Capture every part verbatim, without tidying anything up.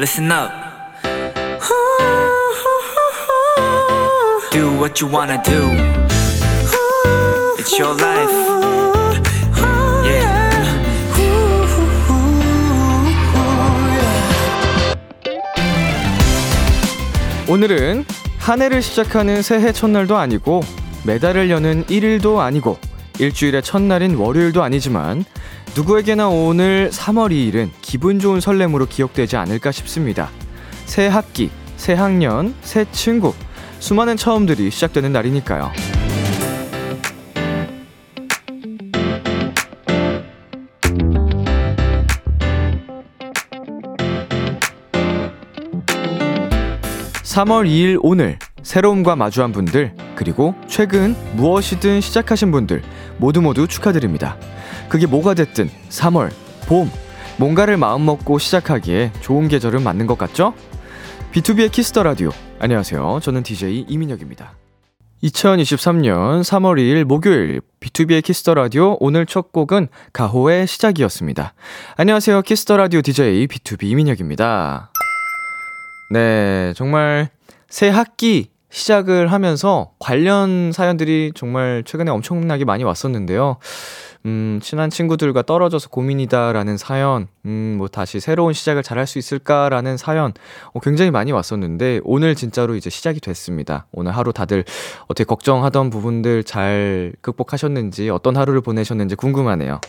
Listen up. Do what you wanna do. It's your life. Yeah. 오늘은 한 해를 시작하는 새해 첫날도 아니고 매달을 여는 일 일도 아니고 일주일의 첫날인 월요일도 아니지만 누구에게나 오늘 삼월 이일은 기분 좋은 설렘으로 기억되지 않을까 싶습니다. 새 학기, 새 학년, 새 친구, 수많은 처음들이 시작되는 날이니까요. 삼월 이일 오늘 새로움과 마주한 분들, 그리고 최근 무엇이든 시작하신 분들 모두 모두 축하드립니다. 그게 뭐가 됐든 삼월, 봄, 뭔가를 마음먹고 시작하기에 좋은 계절은 맞는 것 같죠? 비투비의 키스더라디오, 안녕하세요. 저는 디제이 이민혁입니다. 이천이십삼년 삼월 이일 목요일 비투비의 키스더라디오, 오늘 첫 곡은 가호의 시작이었습니다. 안녕하세요. 키스더라디오 디제이 비투비 이민혁입니다. 네, 정말 새 학기 시작을 하면서 관련 사연들이 정말 최근에 엄청나게 많이 왔었는데요. 음, 친한 친구들과 떨어져서 고민이다라는 사연, 음, 뭐 다시 새로운 시작을 잘할 수 있을까라는 사연, 어, 굉장히 많이 왔었는데 오늘 진짜로 이제 시작이 됐습니다. 오늘 하루 다들 어떻게 걱정하던 부분들 잘 극복하셨는지, 어떤 하루를 보내셨는지 궁금하네요.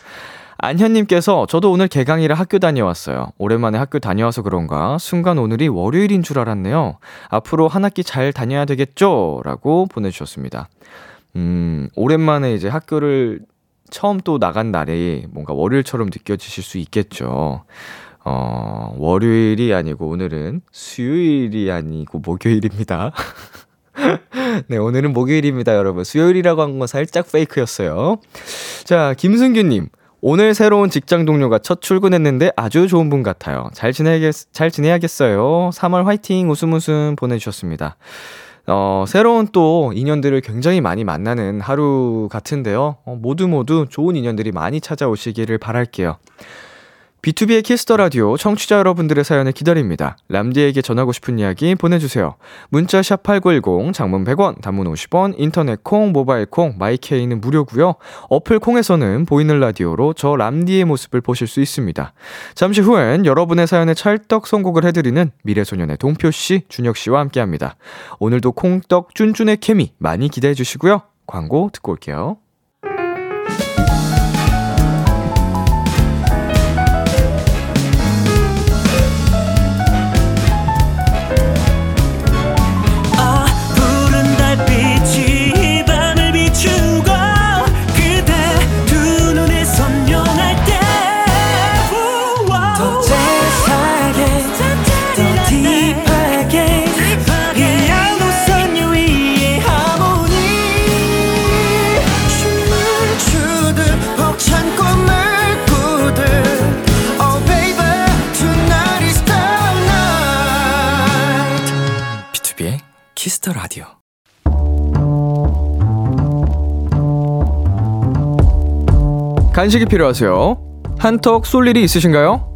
안현님께서, 저도 오늘 개강이라 학교 다녀왔어요. 오랜만에 학교 다녀와서 그런가 순간 오늘이 월요일인 줄 알았네요. 앞으로 한 학기 잘 다녀야 되겠죠? 라고 보내주셨습니다. 음, 오랜만에 이제 학교를 처음 또 나간 날이 뭔가 월요일처럼 느껴지실 수 있겠죠. 어, 월요일이 아니고 오늘은 수요일이 아니고 목요일입니다. 네, 오늘은 목요일입니다, 여러분. 수요일이라고 한 건 살짝 페이크였어요. 자, 김승규님. 오늘 새로운 직장 동료가 첫 출근했는데 아주 좋은 분 같아요. 잘 지내겠, 잘 지내야겠어요. 삼월 화이팅, 웃음 웃음 보내주셨습니다. 어, 새로운 또 인연들을 굉장히 많이 만나는 하루 같은데요. 어, 모두 모두 좋은 인연들이 많이 찾아오시기를 바랄게요. 비투비의 키스더라디오, 청취자 여러분들의 사연을 기다립니다. 람디에게 전하고 싶은 이야기 보내주세요. 문자 샵 팔구일공, 장문 백 원, 단문 오십 원, 인터넷 콩, 모바일 콩, 마이케이는 무료고요. 어플 콩에서는 보이는 라디오로 저 람디의 모습을 보실 수 있습니다. 잠시 후엔 여러분의 사연에 찰떡 선곡을 해드리는 미래소년의 동표씨, 준혁씨와 함께합니다. 오늘도 콩떡 쭌쭌의 케미 많이 기대해주시고요. 광고 듣고 올게요. 키스더라디오. 간식이 필요하세요? 한턱 쏠 일이 있으신가요?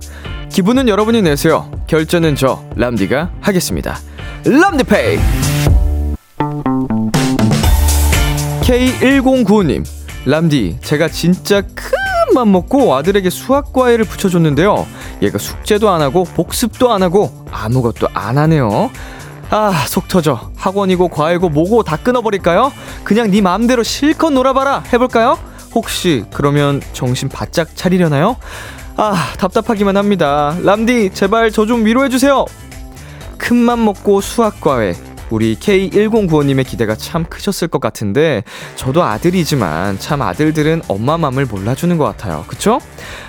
기분은 여러분이 내세요. 결제는 저 람디가 하겠습니다. 람디페이. 케이 일공구오님 람디, 제가 진짜 큰 맘 먹고 아들에게 수학 과외를 붙여줬는데요, 얘가 숙제도 안 하고 복습도 안 하고 아무것도 안 하네요. 아, 속 터져. 학원이고 과외고 뭐고 다 끊어버릴까요? 그냥 네 마음대로 실컷 놀아봐라 해볼까요? 혹시 그러면 정신 바짝 차리려나요? 아, 답답하기만 합니다. 람디, 제발 저 좀 위로해주세요. 큰맘 먹고 수학과외, 우리 케이 일공구오님의 기대가 참 크셨을 것 같은데, 저도 아들이지만 참 아들들은 엄마 맘을 몰라주는 것 같아요. 그쵸?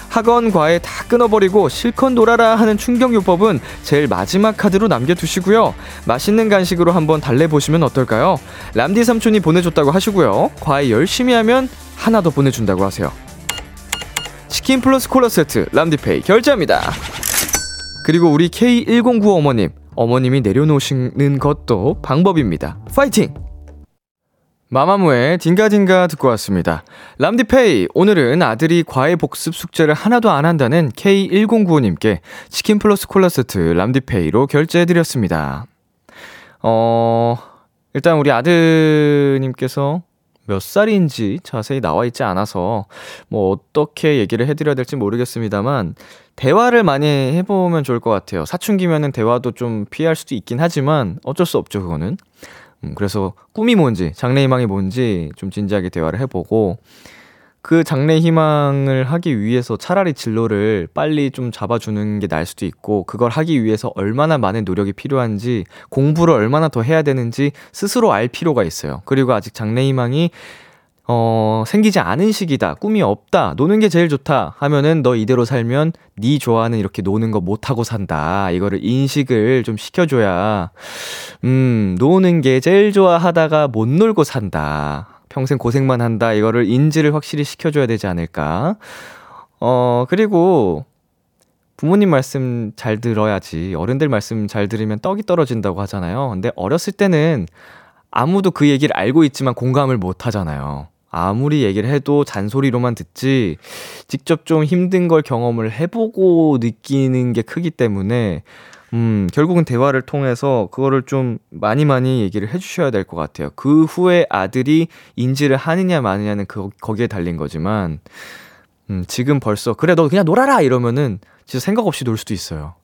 학원 과외 다 끊어버리고 실컷 놀아라 하는 충격요법은 제일 마지막 카드로 남겨두시고요. 맛있는 간식으로 한번 달래보시면 어떨까요? 람디 삼촌이 보내줬다고 하시고요. 과외 열심히 하면 하나 더 보내준다고 하세요. 치킨 플러스 콜라 세트 람디페이 결제합니다. 그리고 우리 케이 일공구오 어머님, 어머님이 내려놓으시는 것도 방법입니다. 파이팅! 마마무의 딩가딩가 듣고 왔습니다. 람디페이, 오늘은 아들이 과외 복습 숙제를 하나도 안 한다는 케이 천구십오님께 치킨 플러스 콜라 세트 람디페이로 결제해드렸습니다. 어, 일단 우리 아드님께서 몇 살인지 자세히 나와 있지 않아서 뭐 어떻게 얘기를 해드려야 될지 모르겠습니다만 대화를 많이 해보면 좋을 것 같아요. 사춘기면은 대화도 좀 피할 수도 있긴 하지만 어쩔 수 없죠, 그거는. 그래서 꿈이 뭔지 장래희망이 뭔지 좀 진지하게 대화를 해보고 그 장래희망을 하기 위해서 차라리 진로를 빨리 좀 잡아주는 게 나을 수도 있고 그걸 하기 위해서 얼마나 많은 노력이 필요한지 공부를 얼마나 더 해야 되는지 스스로 알 필요가 있어요. 그리고 아직 장래희망이 어, 생기지 않은 시기다, 꿈이 없다, 노는 게 제일 좋다 하면은 너 이대로 살면 네 좋아하는 이렇게 노는 거 못하고 산다, 이거를 인식을 좀 시켜줘야 음 노는 게 제일 좋아하다가 못 놀고 산다, 평생 고생만 한다, 이거를 인지를 확실히 시켜줘야 되지 않을까. 어 그리고 부모님 말씀 잘 들어야지, 어른들 말씀 잘 들으면 떡이 떨어진다고 하잖아요. 근데 어렸을 때는 아무도 그 얘기를 알고 있지만 공감을 못 하잖아요. 아무리 얘기를 해도 잔소리로만 듣지 직접 좀 힘든 걸 경험을 해보고 느끼는 게 크기 때문에 음, 결국은 대화를 통해서 그거를 좀 많이 많이 얘기를 해주셔야 될 것 같아요. 그 후에 아들이 인지를 하느냐 마느냐는 그, 거기에 달린 거지만 음, 지금 벌써 그래 너 그냥 놀아라 이러면은 진짜 생각 없이 놀 수도 있어요.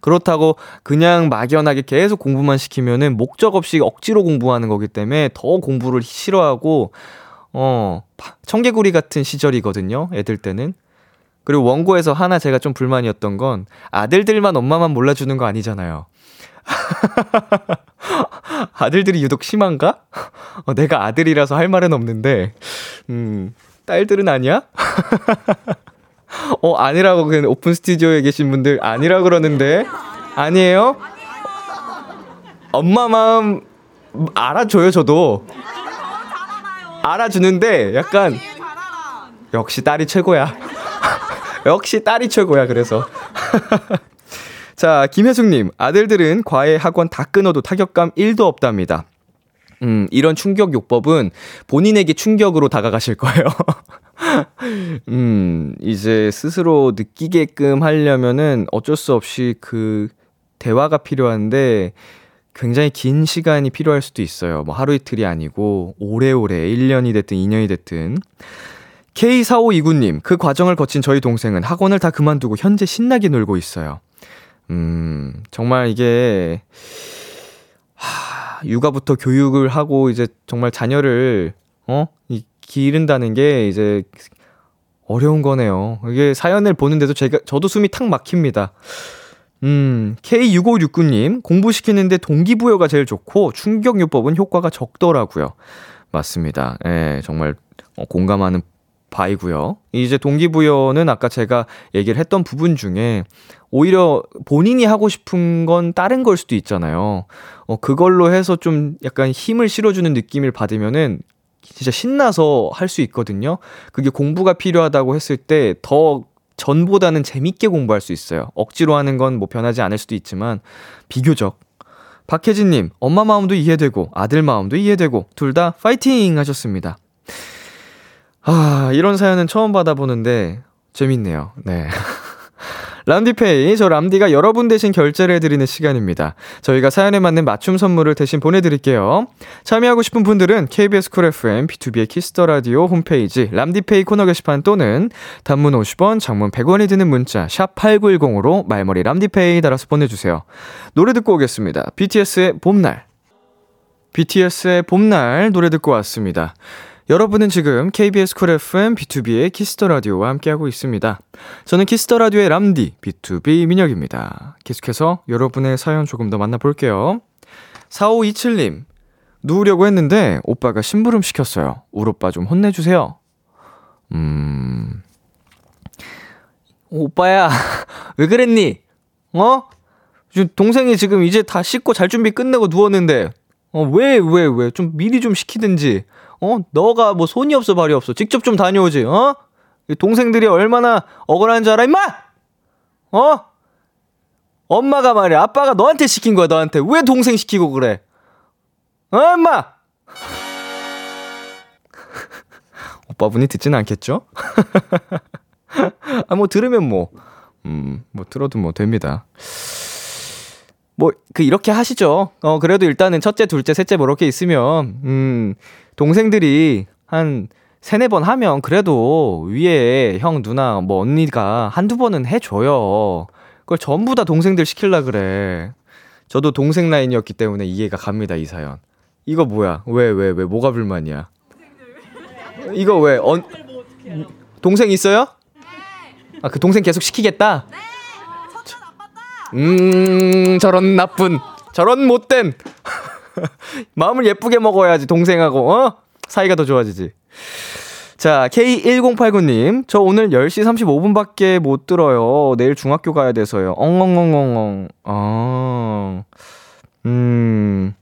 그렇다고 그냥 막연하게 계속 공부만 시키면은 목적 없이 억지로 공부하는 거기 때문에 더 공부를 싫어하고 어 청개구리 같은 시절이거든요, 애들 때는. 그리고 원고에서 하나 제가 좀 불만이었던 건 아들들만 엄마만 몰라주는 거 아니잖아요. 아들들이 유독 심한가? 어, 내가 아들이라서 할 말은 없는데 음, 딸들은 아니야? 어, 아니라고, 그냥 오픈 스튜디오에 계신 분들 아니라고 그러는데. 아니에요? 엄마 마음 알아줘요, 저도. 알아주는데, 약간. 역시 딸이 최고야. 역시 딸이 최고야, 그래서. 자, 김혜숙님. 아들들은 과외 학원 다 끊어도 타격감 일도 없답니다. 음, 이런 충격 요법은 본인에게 충격으로 다가가실 거예요. 음, 이제 스스로 느끼게끔 하려면은 어쩔 수 없이 그 대화가 필요한데 굉장히 긴 시간이 필요할 수도 있어요. 뭐 하루 이틀이 아니고 오래오래 일 년이 됐든 이 년이 됐든. 케이 사오이구님, 그 과정을 거친 저희 동생은 학원을 다 그만두고 현재 신나게 놀고 있어요. 음, 정말 이게 하, 육아부터 교육을 하고 이제 정말 자녀를 어? 이 기른다는 게 이제 어려운 거네요. 이게 사연을 보는데도 제가 저도 숨이 탁 막힙니다. 음, 케이 육오육구님, 공부시키는데 동기부여가 제일 좋고 충격요법은 효과가 적더라고요. 맞습니다. 예, 정말 공감하는 바이고요. 이제 동기부여는 아까 제가 얘기를 했던 부분 중에 오히려 본인이 하고 싶은 건 다른 걸 수도 있잖아요. 어, 그걸로 해서 좀 약간 힘을 실어주는 느낌을 받으면은 진짜 신나서 할 수 있거든요. 그게 공부가 필요하다고 했을 때 더 전보다는 재밌게 공부할 수 있어요. 억지로 하는 건 뭐 변하지 않을 수도 있지만 비교적. 박혜진님, 엄마 마음도 이해되고 아들 마음도 이해되고 둘 다 파이팅 하셨습니다. 아, 이런 사연은 처음 받아보는데 재밌네요. 네. 람디페이, 저 람디가 여러분 대신 결제를 해드리는 시간입니다. 저희가 사연에 맞는 맞춤 선물을 대신 보내드릴게요. 참여하고 싶은 분들은 케이비에스 쿨 에프엠, 비투비의 키스더라디오 홈페이지 람디페이 코너 게시판 또는 단문 오십 원, 장문 백 원이 드는 문자 샵 팔구일공으로 말머리 람디페이 달아서 보내주세요. 노래 듣고 오겠습니다. 비티에스의 봄날. 비티에스의 봄날 노래 듣고 왔습니다. 여러분은 지금 케이비에스 쿨 에프엠, 비투비의 키스더라디오와 함께하고 있습니다. 저는 키스더라디오의 람디, 비투비 민혁입니다. 계속해서 여러분의 사연 조금 더 만나볼게요. 사오이칠님, 누우려고 했는데 오빠가 심부름 시켰어요. 울 오빠 좀 혼내주세요. 음... 오빠야, 왜 그랬니? 어? 동생이 지금 이제 다 씻고 잘 준비 끝내고 누웠는데 어, 왜, 왜, 왜? 좀 미리 좀 시키든지. 어? 너가 뭐 손이 없어 발이 없어 직접 좀 다녀오지. 어? 동생들이 얼마나 억울한 줄 알아 임마? 어? 엄마가 말이야, 아빠가 너한테 시킨 거야. 너한테 왜 동생 시키고 그래? 어 임마? 오빠분이 듣진 않겠죠? 아, 뭐 들으면 뭐, 음, 뭐 들어도 뭐 됩니다. 뭐 그 이렇게 하시죠. 어 그래도 일단은 첫째, 둘째, 셋째 뭐 이렇게 있으면 음 동생들이 한 세네 번 하면 그래도 위에 형, 누나, 뭐 언니가 한두 번은 해줘요. 그걸 전부 다 동생들 시키려 그래. 저도 동생 라인이었기 때문에 이해가 갑니다, 이 사연. 이거 뭐야? 왜, 왜, 왜? 뭐가 불만이야? 이거 왜? 언... 동생 있어요? 아, 그 동생 계속 시키겠다? 음, 저런 나쁜, 저런 못된. 마음을 예쁘게 먹어야지, 동생하고, 어? 사이가 더 좋아지지. 자, 케이 천팔십구님 저 오늘 열 시 삼십오 분밖에 못 들어요. 내일 중학교 가야 돼서요. 엉엉엉엉엉. 아, 음,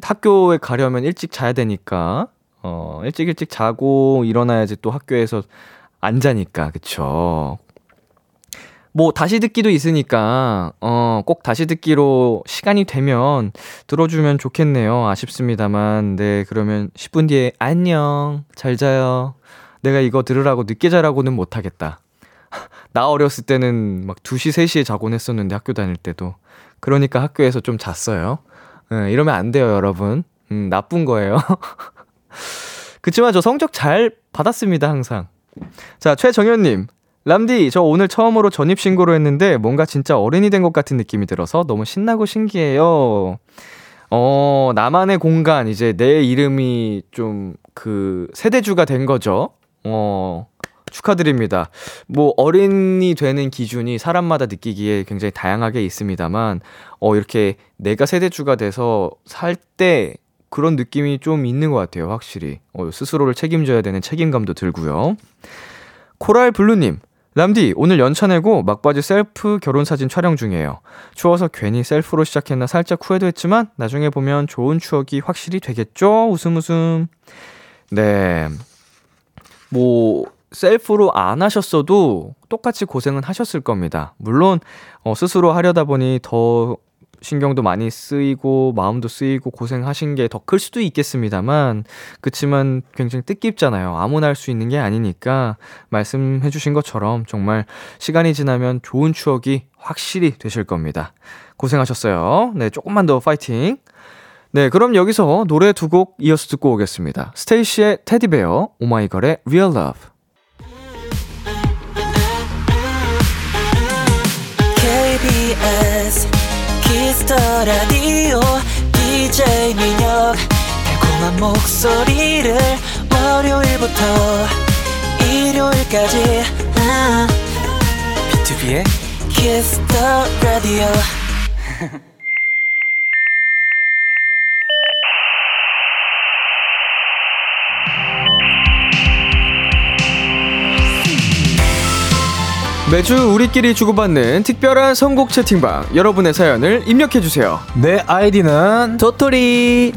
학교에 가려면 일찍 자야 되니까, 어, 일찍 일찍 자고 일어나야지 또 학교에서 안 자니까, 그쵸? 뭐 다시 듣기도 있으니까 어, 꼭 다시 듣기로 시간이 되면 들어주면 좋겠네요. 아쉽습니다만. 네, 그러면 십 분 뒤에 안녕, 잘 자요. 내가 이거 들으라고 늦게 자라고는 못하겠다. 나 어렸을 때는 막 두 시, 세 시에 자곤 했었는데, 학교 다닐 때도. 그러니까 학교에서 좀 잤어요. 네, 이러면 안 돼요, 여러분. 음, 나쁜 거예요. 그치만 저 성적 잘 받았습니다, 항상. 자, 최정현님. 람디, 저 오늘 처음으로 전입신고를 했는데 뭔가 진짜 어른이 된 것 같은 느낌이 들어서 너무 신나고 신기해요. 어, 나만의 공간, 이제 내 이름이 좀 그 세대주가 된 거죠. 어, 축하드립니다. 뭐 어른이 되는 기준이 사람마다 느끼기에 굉장히 다양하게 있습니다만, 어, 이렇게 내가 세대주가 돼서 살 때 그런 느낌이 좀 있는 것 같아요, 확실히. 어, 스스로를 책임져야 되는 책임감도 들고요. 코랄블루님. 람디, 오늘 연차 내고 막바지 셀프 결혼사진 촬영 중이에요. 추워서 괜히 셀프로 시작했나 살짝 후회도 했지만 나중에 보면 좋은 추억이 확실히 되겠죠? 웃음 웃음. 네, 뭐 셀프로 안 하셨어도 똑같이 고생은 하셨을 겁니다. 물론 어, 스스로 하려다 보니 더 신경도 많이 쓰이고 마음도 쓰이고 고생하신 게 더 클 수도 있겠습니다만, 그치만 굉장히 뜻깊잖아요. 아무나 할 수 있는 게 아니니까 말씀해 주신 것처럼 정말 시간이 지나면 좋은 추억이 확실히 되실 겁니다. 고생하셨어요. 네, 조금만 더 파이팅. 네, 그럼 여기서 노래 두 곡 이어서 듣고 오겠습니다. 스테이시의 테디베어, 오마이걸의 Real Love. 케이비에스 키스더라디오 디제이 민혁, 달콤한 목소리를 월요일부터 일요일까지 아. 비투비의 키스더라디오. 매주 우리끼리 주고받는 특별한 선곡 채팅방, 여러분의 사연을 입력해주세요. 내 아이디는 도토리.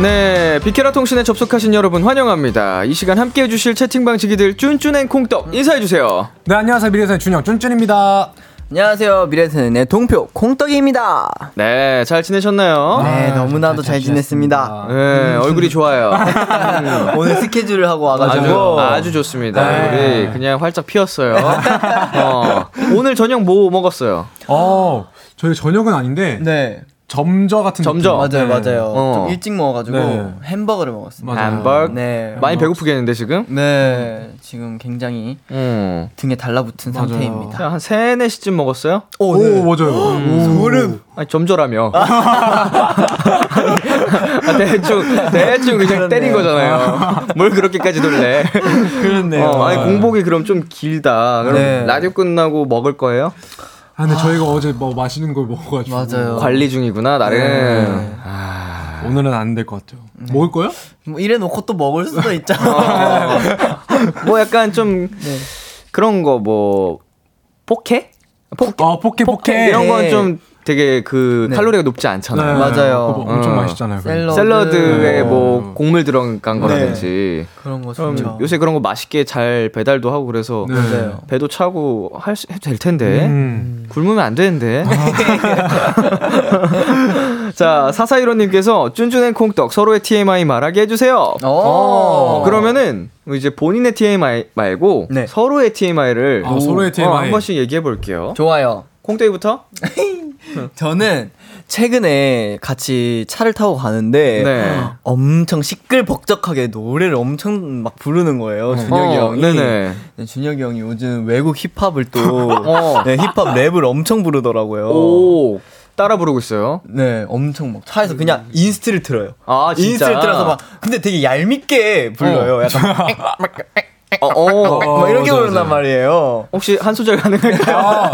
네, 비케라 통신에 접속하신 여러분 환영합니다. 이 시간 함께해 주실 채팅방 지기들 쭌쭌앤콩떡 인사해주세요. 네, 안녕하세요, 미래소년 준영 쭌쭌입니다. 안녕하세요, 미래소년의 동표 콩떡이입니다. 네, 잘 지내셨나요? 네, 너무나도 잘, 잘, 잘 지냈습니다. 네, 얼굴이 좋아요. 오늘 스케줄을 하고 와가지고 아주, 아주 좋습니다. 네. 얼굴이 그냥 활짝 피었어요. 어, 오늘 저녁 뭐 먹었어요? 어, 저희 저녁은 아닌데 네, 점저 같은 점저 느낌. 맞아요. 네. 맞아요. 어. 좀 일찍 먹어가지고 네, 햄버거를 먹었어요. 햄버거. 네, 많이 배고프겠는데 지금? 네, 음. 지금 굉장히 음. 등에 달라붙은 맞아요. 상태입니다. 한 세, 네 시쯤 먹었어요? 오, 네. 오 맞아요. 음. 소름. 아니, 점저라며. 아, 대충 대충 그냥 그렇네요. 때린 거잖아요. 뭘 그렇게까지 놀래? 그렇네요. 어, 아니, 공복이 그럼 좀 길다. 그럼 네, 라디오 끝나고 먹을 거예요? 아, 근데 아, 저희가 어제 뭐 맛있는 걸 먹어가지고. 맞아요. 관리 중이구나, 나름. 네. 아, 오늘은 안 될 것 같죠. 네. 먹을 거요? 뭐 이래놓고 또 먹을 수도 있잖아. 뭐 약간 좀 네, 그런 거 뭐 포케? 포케? 어, 포케, 포케. 포케. 이런 건 좀 되게 그 네. 칼로리가 높지 않잖아요. 네. 맞아요. 그거 엄청 어. 맛있잖아요. 샐러드. 샐러드에 오. 뭐 곡물 들어간 거라든지 네. 그런 거 진짜. 요새 그런 거 맛있게 잘 배달도 하고 그래서 네. 배도 차고 할 수, 해도 될 텐데 음. 굶으면 안 되는데. 아. 자 사사일호님께서 쭌쭌앤콩떡 서로의 티엠아이 말하게 해주세요. 오. 오. 그러면은 이제 본인의 티엠아이 말고 네. 서로의 티엠아이를 아, 서로의 티엠아이 어, 한 번씩 얘기해 볼게요. 좋아요. 콩떼기부터? 저는 최근에 같이 차를 타고 가는데 네. 엄청 시끌벅적하게 노래를 엄청 막 부르는 거예요. 준혁이 어, 형이. 네네. 준혁이 형이 요즘 외국 힙합을 또 어. 네, 힙합 랩을 엄청 부르더라고요. 오. 따라 부르고 있어요. 네, 엄청 막 차에서 그냥 인스트를 틀어요. 아, 진짜. 인스트를 틀어서 막 근데 되게 얄밉게 불러요. 어. 약간 어, 어, 막 이렇게 부른단 말이에요. 혹시 한 소절 가능할까요? 어.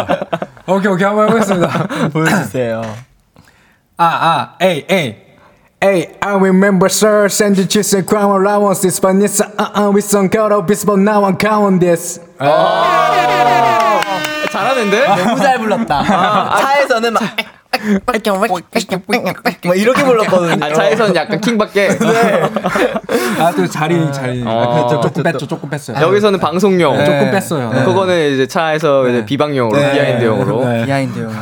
오케이, 오케이. 한번 해보겠습니다. 보여주세요. 아, 아, 에이, 에이. Hey, I remember sir, sandwiches and crown allowances, but yes, uh-uh, we some cut up this, but now I'm counting this. 잘하는데? 너무 잘 불렀다. 아, 차에서는 막. 막 이렇게 불렀거든요. 아, 차에서는 약간 킹밖에. 네. 아, 또 자리, 자리. 아, 저, 조금 뺐죠, 조금 뺐어요. 여기서는 아, 방송용. 네. 조금 뺐어요. 네. 그거는 이제 차에서 네. 이제 비방용으로, 네. 비하인드용으로. 네. 비하인드용으로.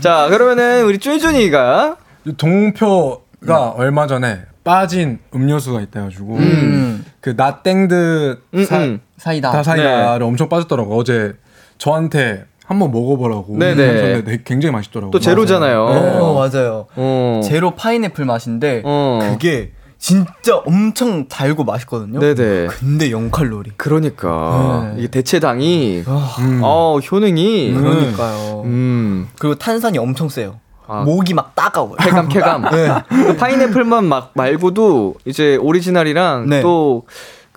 자, 그러면은 우리 쭈이준이가. 동표가 네. 얼마 전에 빠진 음료수가 있다가지고, 음. 그 나땡드 음, 음. 사이다. 다 사이다를 네. 엄청 빠졌더라고. 어제 저한테. 한번 먹어보라고. 네네. 굉장히 맛있더라고요. 또 제로잖아요. 맞아요. 네. 오, 맞아요. 오. 제로 파인애플 맛인데 오. 그게 진짜 엄청 달고 맛있거든요. 네네. 근데 영 칼로리. 그러니까 네. 이게 대체당이 아, 음. 어, 효능이 음. 그러니까요. 음. 그리고 탄산이 엄청 세요. 아, 목이 막 따가워요. 쾌감 쾌감. 네. 파인애플 맛 막 말고도 이제 오리지널이랑 네. 또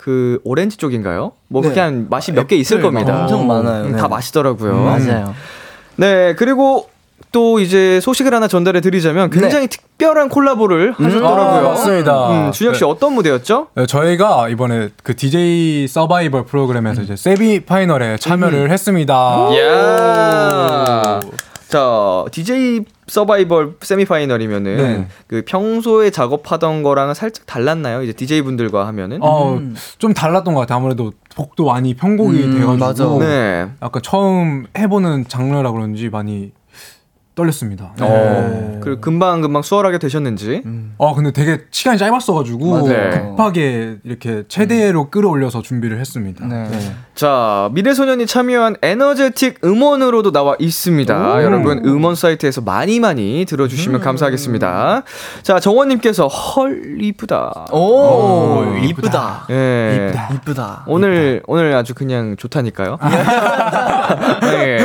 그 오렌지 쪽인가요? 뭐 네. 그냥 맛이 몇 개 있을 겁니다. 엄청 많아요. 네. 다 맛있더라고요. 음, 맞아요. 네, 그리고 또 이제 소식을 하나 전달해 드리자면 굉장히 네. 특별한 콜라보를 음, 하셨더라고요. 아, 맞습니다. 음, 준혁 씨 네. 어떤 무대였죠? 네, 저희가 이번에 그 디제이 서바이벌 프로그램에서 음. 이제 세비 파이널에 참여를 음. 했습니다. 이야. 자, 디제이 서바이벌 세미파이널이면은 네. 그 평소에 작업하던 거랑은 살짝 달랐나요? 이제 디제이 분들과 하면은 어, 음. 좀 달랐던 것 같아요. 아무래도 곡도 많이 편곡이 음, 돼가지고 맞아. 네. 약간 처음 해보는 장르라 그런지 많이 떨렸습니다. 네. 그리고 금방 금방 수월하게 되셨는지. 음. 아 근데 되게 시간이 짧았어가지고 맞아요. 급하게 이렇게 최대로 음. 끌어올려서 준비를 했습니다. 네. 네. 자 미래소년이 참여한 에너제틱 음원으로도 나와 있습니다. 오. 여러분 음원 사이트에서 많이 많이 들어주시면 음. 감사하겠습니다. 자 정원님께서 헐 이쁘다. 오 이쁘다. 예 이쁘다. 이쁘다. 오늘 이쁘다. 오늘 아주 그냥 좋다니까요. 네.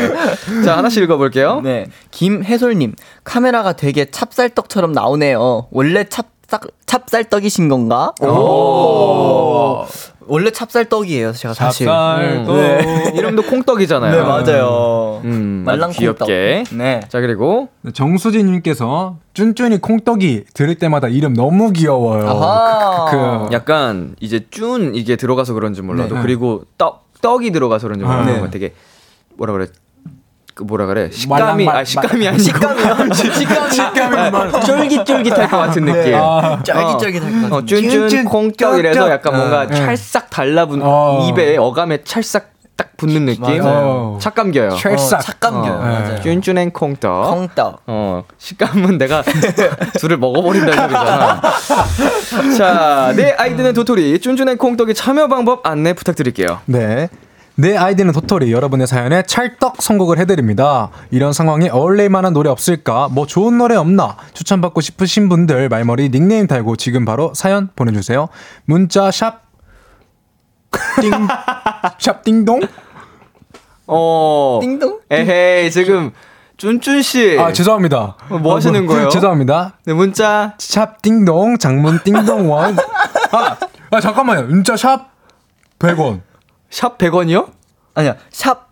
자 하나씩 읽어볼게요. 네. 김 해솔님 카메라가 되게 찹쌀떡처럼 나오네요. 원래 찹쌀 찹쌀떡이신 건가? 오~ 원래 찹쌀떡이에요. 제가 사실 찹쌀떡 네. 이름도 콩떡이잖아요. 네 맞아요. 음, 말랑 콩떡. 네. 자 그리고 정수진님께서 쭌쭌이 콩떡이 들을 때마다 이름 너무 귀여워요. 아하. 약간 이제 쭌 이게 들어가서 그런지 몰라도 네. 그리고 떡 떡이 들어가서 그런지 몰라도 네. 되게 뭐라 그래. 그 뭐라 그래 식감이 말랑, 아 식감이 아니고 식감이요 식감 식감이 쫄깃쫄깃할 것 같은 느낌 네. 아, 쫄깃쫄깃할 것 같은 어, 쭌쭌 콩떡이라서 약간 네. 뭔가 찰싹 달라붙는 어. 입에 어감에 찰싹 딱 붙는 느낌 어. 착감겨요 찰싹 어, 착감겨요 어. 맞아요 쭌쭌 콩떡 콩떡 어 식감은 내가 둘을 먹어버린다는 얘기잖아 자 내 아이디는 도토리 쭌쭌 콩떡의 참여 방법 안내 부탁드릴게요 네 내 아이디는 도토리 여러분의 사연에 찰떡 선곡을 해드립니다. 이런 상황에 어울릴 만한 노래 없을까? 뭐 좋은 노래 없나? 추천받고 싶으신 분들 말머리 닉네임 달고 지금 바로 사연 보내주세요. 문자 샵 띵 샵 띵동 어 띵동 에헤이 지금 쭌쭌 씨 아 죄송합니다. 뭐 하시는 거예요? 죄송합니다. 네 문자 샵 띵동 장문 띵동 원 아 아, 잠깐만요. 문자 샵 백 원 샵 백 원이요? 아니야 샵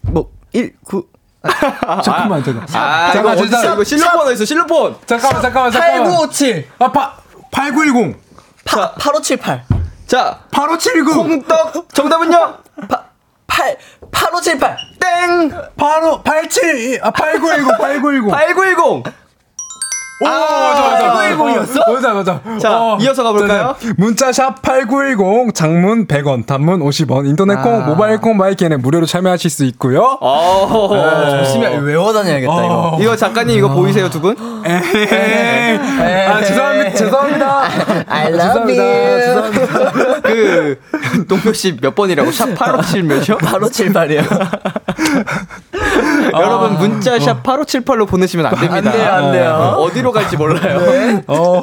뭐 일 구 아, 잠깐만 잠깐 아, 잠깐 잠깐 이거 실로폰에 있어 실로폰 잠깐만 잠깐만 잠깐만 팔구오칠 아 파 팔구일공 파 팔오칠팔 자 팔오칠구 콩떡 정답은요 파 팔 팔오칠팔 땡! 바로 팔칠이 아 팔구일공 팔구일공 팔구일공 오, 맞아, 맞아. 팔구일공이었어? 맞아, 맞아. 자, 어, 이어서 가볼까요? 문자샵 팔구일공, 장문 백 원, 단문 오십 원, 인터넷 콩, 아. 모바일 콩, 마이크에는 무료로 참여하실 수 있고요. 어, 조심히 외워다녀야겠다, 어. 이거. 이거 작가님, 이거 보이세요, 두 분? 에헤이. 아, 죄송합니다. 죄송합니다. I love you. 죄송합니다. 그, 동표 씨 몇 번이라고? 샵 팔오칠 몇이요? 팔오칠팔이요. 아. 여러분, 문자샵 팔오칠팔로 보내시면 안 됩니다. 안 돼요, 안 돼요. 어디로 갈지 몰라요. 네. 어.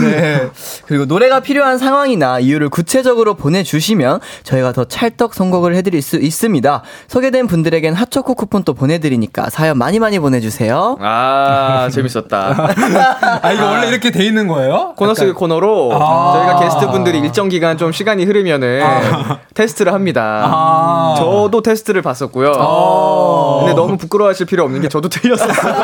네. 그리고 노래가 필요한 상황이나 이유를 구체적으로 보내주시면 저희가 더 찰떡 선곡을 해드릴 수 있습니다. 소개된 분들에겐 핫초코 쿠폰 또 보내드리니까 사연 많이 많이 보내주세요. 아 재밌었다. 아 이거 원래 이렇게 돼 있는 거예요? 코너 속의 코너로 아~ 저희가 게스트분들이 일정 기간 좀 시간이 흐르면은 아~ 테스트를 합니다. 아~ 저도 테스트를 봤었고요. 아~ 근데 너무 부끄러워하실 필요 없는 게 저도 틀렸었어요.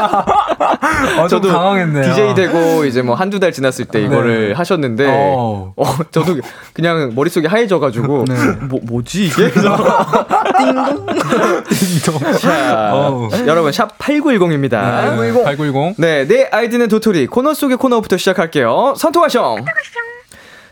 아, 저도 당황했네요. 디제이 되고 이제 뭐 한두 달 지났을 때 이거를 네. 하셨는데 어, 저도 그냥 머릿속이 하얘져가지고 네. 뭐, 뭐지 이게? 띵동 띵동. 자, 어. 여러분 샵 팔구일공입니다. 네, 팔구일공. 팔구일공. 네, 내 아이디는 도토리. 코너 속의 코너부터 시작할게요. 선톡하셔.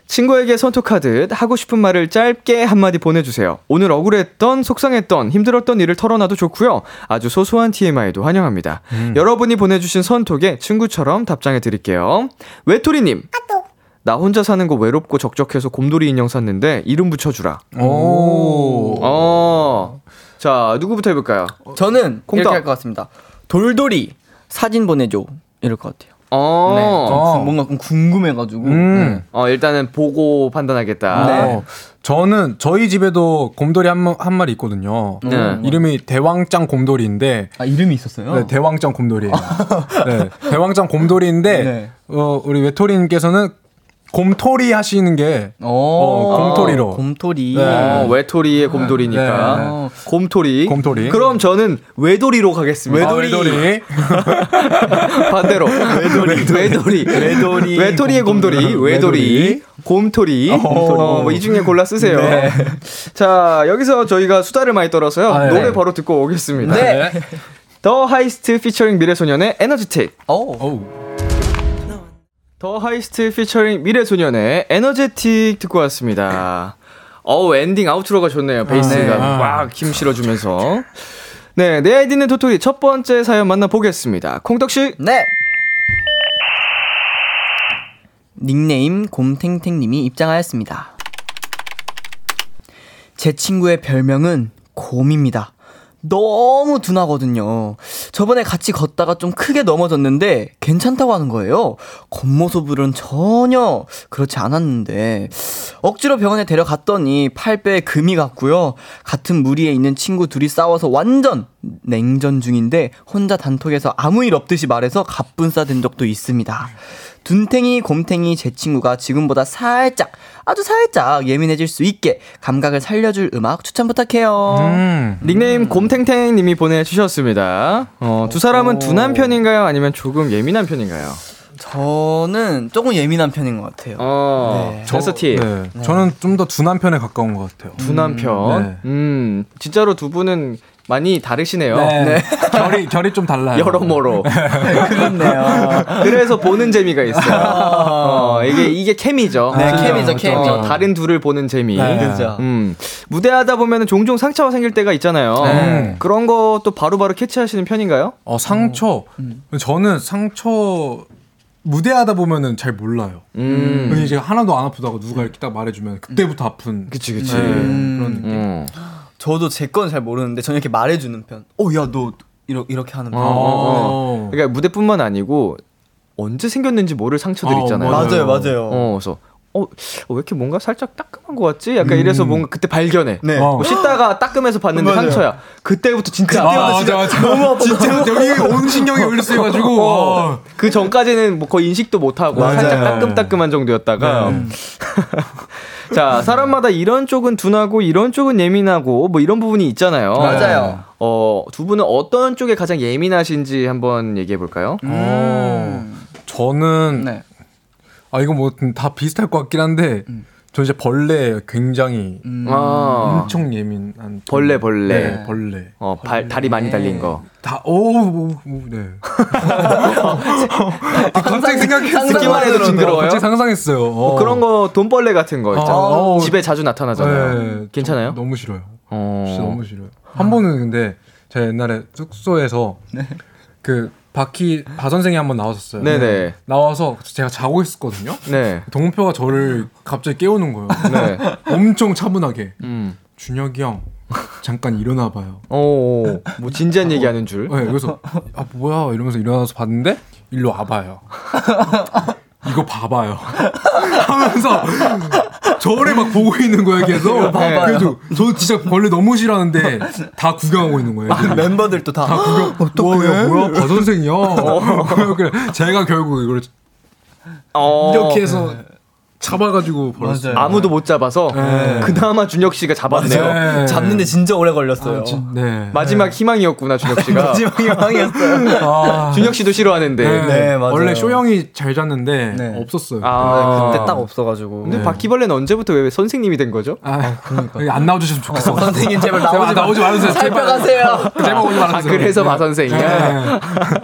친구에게 선톡하듯 하고 싶은 말을 짧게 한마디 보내주세요. 오늘 억울했던, 속상했던, 힘들었던 일을 털어놔도 좋고요. 아주 소소한 티엠아이도 환영합니다. 음. 여러분이 보내주신 선톡에 친구처럼 답장해드릴게요. 외톨이님. 아토. 나 혼자 사는 거 외롭고 적적해서 곰돌이 인형 샀는데 이름 붙여주라. 오. 어. 자, 누구부터 해볼까요? 저는 공답. 이렇게 할 것 같습니다. 돌돌이 사진 보내줘. 이럴 것 같아요. 어, 네, 어. 뭔가 좀 궁금해가지고. 음. 네. 어, 일단은 보고 판단하겠다. 네. 어, 저는 저희 집에도 곰돌이 한, 한 마리 있거든요. 네. 음. 이름이 대왕짱 곰돌이인데. 아, 이름이 있었어요? 네, 대왕짱 곰돌이에요. 네, 대왕짱 곰돌이인데, 네. 어, 우리 외톨이님께서는 곰토리 하시는 게 어, 곰토리로. 곰토리. 네. 어, 외톨이의 곰돌이니까. 네. 네. 곰토리. 곰토리. 그럼 저는 외돌이로 가겠습니다. 외돌이. 아, 외돌이. 반대로. 외돌이. 외돌이. 외돌이. 외돌이의 곰돌이. 외돌이. 곰토리. 어, 뭐 이 중에 골라 쓰세요. 네. 자, 여기서 저희가 수다를 많이 떨어서요. 아, 네. 노래 바로 듣고 오겠습니다. 네. 더 하이스트 피처링 미래소년의 에너지틱. 오. 더 하이스트 피처링 미래소년의 에너제틱 듣고 왔습니다. 어우, 엔딩 아우트로가 좋네요. 베이스가 막 힘 아, 네. 실어주면서. 네, 내 아이디는 도토리 첫 번째 사연 만나보겠습니다. 콩떡씨. 네. 닉네임 곰탱탱님이 입장하였습니다. 제 친구의 별명은 곰입니다. 너무 둔하거든요. 저번에 같이 걷다가 좀 크게 넘어졌는데 괜찮다고 하는 거예요. 겉모습은 전혀 그렇지 않았는데 억지로 병원에 데려갔더니 팔 배에 금이 갔고요. 같은 무리에 있는 친구 둘이 싸워서 완전 냉전 중인데 혼자 단톡에서 아무 일 없듯이 말해서 갑분싸 된 적도 있습니다. 둔탱이 곰탱이 제 친구가 지금보다 살짝 아주 살짝 예민해질 수 있게 감각을 살려줄 음악 추천 부탁해요. 음. 닉네임 음. 곰탱탱님이 보내주셨습니다. 어, 두 사람은 둔한 편인가요? 아니면 조금 예민한 편인가요? 저는 조금 예민한 편인 것 같아요. 어, 네. 센서티브. 네. 네. 저는 좀 더 둔한 편에 가까운 것 같아요. 둔한 음. 편? 네. 음, 진짜로 두 분은 많이 다르시네요. 네. 네. 결이, 결이 좀 달라요. 여러모로. 그렇네요. 그래서 보는 재미가 있어요. 어, 이게, 이게 케미죠. 네, 아, 케미죠, 케미. 어, 다른 둘을 보는 재미. 네. 그죠. 음. 무대하다 보면 종종 상처가 생길 때가 있잖아요. 네. 그런 것도 바로바로 캐치하시는 편인가요? 어, 상처. 음. 저는 상처, 무대하다 보면은 잘 몰라요. 음. 근데 이제 하나도 안 아프다고 누가 이렇게 딱 말해주면 그때부터 아픈. 그치, 그치. 네. 그런 느낌. 음. 저도 제 건 잘 모르는데 저는 이렇게 말해주는 편. 어, 야, 너 이러, 이렇게 하는 편. 네. 그러니까 무대뿐만 아니고 언제 생겼는지 모를 상처들 아, 있잖아요. 맞아요, 맞아요. 어, 그래서 어, 왜 이렇게 뭔가 살짝 따끔한 것 같지? 약간 음. 이래서 뭔가 그때 발견해. 네. 어. 뭐 씻다가 따끔해서 봤는데 맞아요. 상처야. 그때부터 진짜. 그때부터 아, 진짜, 맞아, 맞아. 너무 아파. 진짜 여기 온 신경이 울려가지고. 어. 그 전까지는 뭐 거의 인식도 못하고 맞아요. 살짝 따끔따끔한 정도였다가. 네. 자, 사람마다 이런 쪽은 둔하고 이런 쪽은 예민하고 뭐 이런 부분이 있잖아요. 맞아요. 어, 두 분은 어떤 쪽에 가장 예민하신지 한번 얘기해 볼까요? 음. 저는 네. 아 이거 뭐 다 비슷할 것 같긴 한데 음. 저 이제 벌레 굉장히 음. 아. 엄청 예민한 벌레 벌레 네, 벌레 어 발 다리 많이 달린 거 다 오 네 아, 갑자기 생각했어요. 듣기만 해도 징그러워요. 갑자기 상상했어요. 어. 뭐 그런 거 돈벌레 같은 거 있잖아요. 어. 집에 자주 나타나잖아요. 네, 괜찮아요? 너무 싫어요. 어. 진짜 너무 싫어요. 한 번은 근데 제가 옛날에 숙소에서 네. 그 바퀴 바 선생이 한번 나왔었어요. 네네. 나와서 제가 자고 있었거든요. 네. 동표가 저를 갑자기 깨우는 거예요. 네. 엄청 차분하게. 음. 준혁이 형 잠깐 일어나봐요. 오. 뭐 진지한 얘기하는 줄. 네. 그래서 아 뭐야 이러면서 일어나서 봤는데 일로 와봐요. 이거 봐봐요. 하면서 저를 막 보고 있는 거야 계속. 그래도 저 진짜 벌레 너무 싫어하는데 다 구경하고 있는 거예요. 아, 멤버들도 다. 다 구경. 뭐야 뭐야 바 선생이야. 그래 제가 결국 이걸 어. 이렇게 해서 잡아가지고 벌었어요. 아무도 못 잡아서 네. 그나마 준혁 씨가 잡았네요. 네. 잡는데 진짜 오래 걸렸어요. 아, 진, 네. 마지막 네. 희망이었구나 준혁 씨가. 마지막 희망이었어요. 아. 준혁 씨도 싫어하는데. 네. 네, 맞아요. 원래 쇼형이 잘 잤는데 네. 없었어요. 아. 네, 그때 딱 없어가지고. 근데 네. 바퀴벌레는 언제부터 왜 선생님이 된 거죠? 아, 그러니까 안 나와주셨으면 좋겠어. 어, 선생님 제발 나오지, 나오지 말아주세요. 살펴가세요. 제발 오지 말아주세요. 아, 그래서 마 선생이야.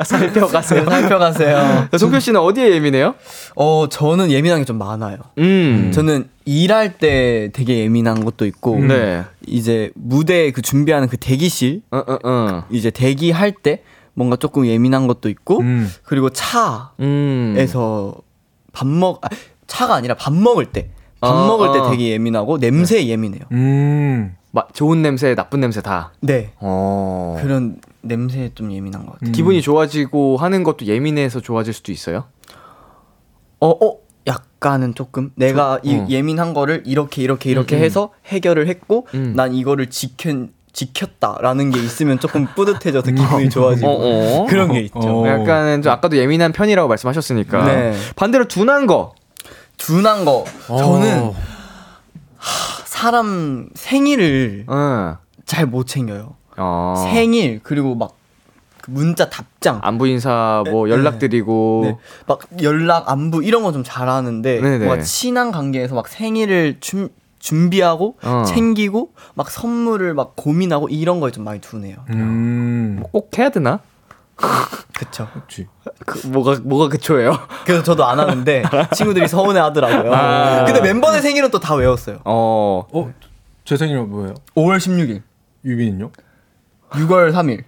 살펴가세요. 살펴가세요. 송표 씨는 어디에 예민해요? 어, 저는 예민한 게 좀 많아요. 음. 저는 일할 때 되게 예민한 것도 있고 네. 이제 무대 그 준비하는 그 대기실 어, 어, 어. 이제 대기할 때 뭔가 조금 예민한 것도 있고 음. 그리고 차에서 음. 밥 먹 아, 차가 아니라 밥 먹을 때 밥 어, 먹을 때 되게 예민하고 냄새에 네. 예민해요. 음. 마, 좋은 냄새, 나쁜 냄새 다. 네. 어. 그런 냄새에 좀 예민한 것 같아요. 음. 기분이 좋아지고 하는 것도 예민해서 좋아질 수도 있어요. 어, 어. 약간은 조금 내가 저, 어. 이 예민한 거를 이렇게 이렇게 이렇게 음, 해서 해결을 했고 음. 난 이거를 지킨, 지켰다라는 게 있으면 조금 뿌듯해져서 기분이 좋아지고 어, 어. 그런 게 있죠. 어. 약간은 좀 아까도 예민한 편이라고 말씀하셨으니까 네. 반대로 둔한 거 둔한 거 어. 저는 하, 사람 생일을 어. 잘 못 챙겨요. 어. 생일 그리고 막 문자 답장 안부 인사 뭐 연락드리고 네. 막 연락 안부 이런 거 좀 잘하는데 뭔가 친한 관계에서 막 생일을 주, 준비하고 어. 챙기고 막 선물을 막 고민하고 이런 걸 좀 많이 두네요. 음. 뭐 꼭 해야 되나? 그쵸. 그, 뭐가 뭐가 그쵸예요? 그래서 저도 안 하는데 친구들이 서운해하더라고요. 아. 근데 멤버들 생일은 또 다 외웠어요. 어. 어? 제 생일은 뭐예요? 오월 십육일. 유빈은요? 유월 삼일.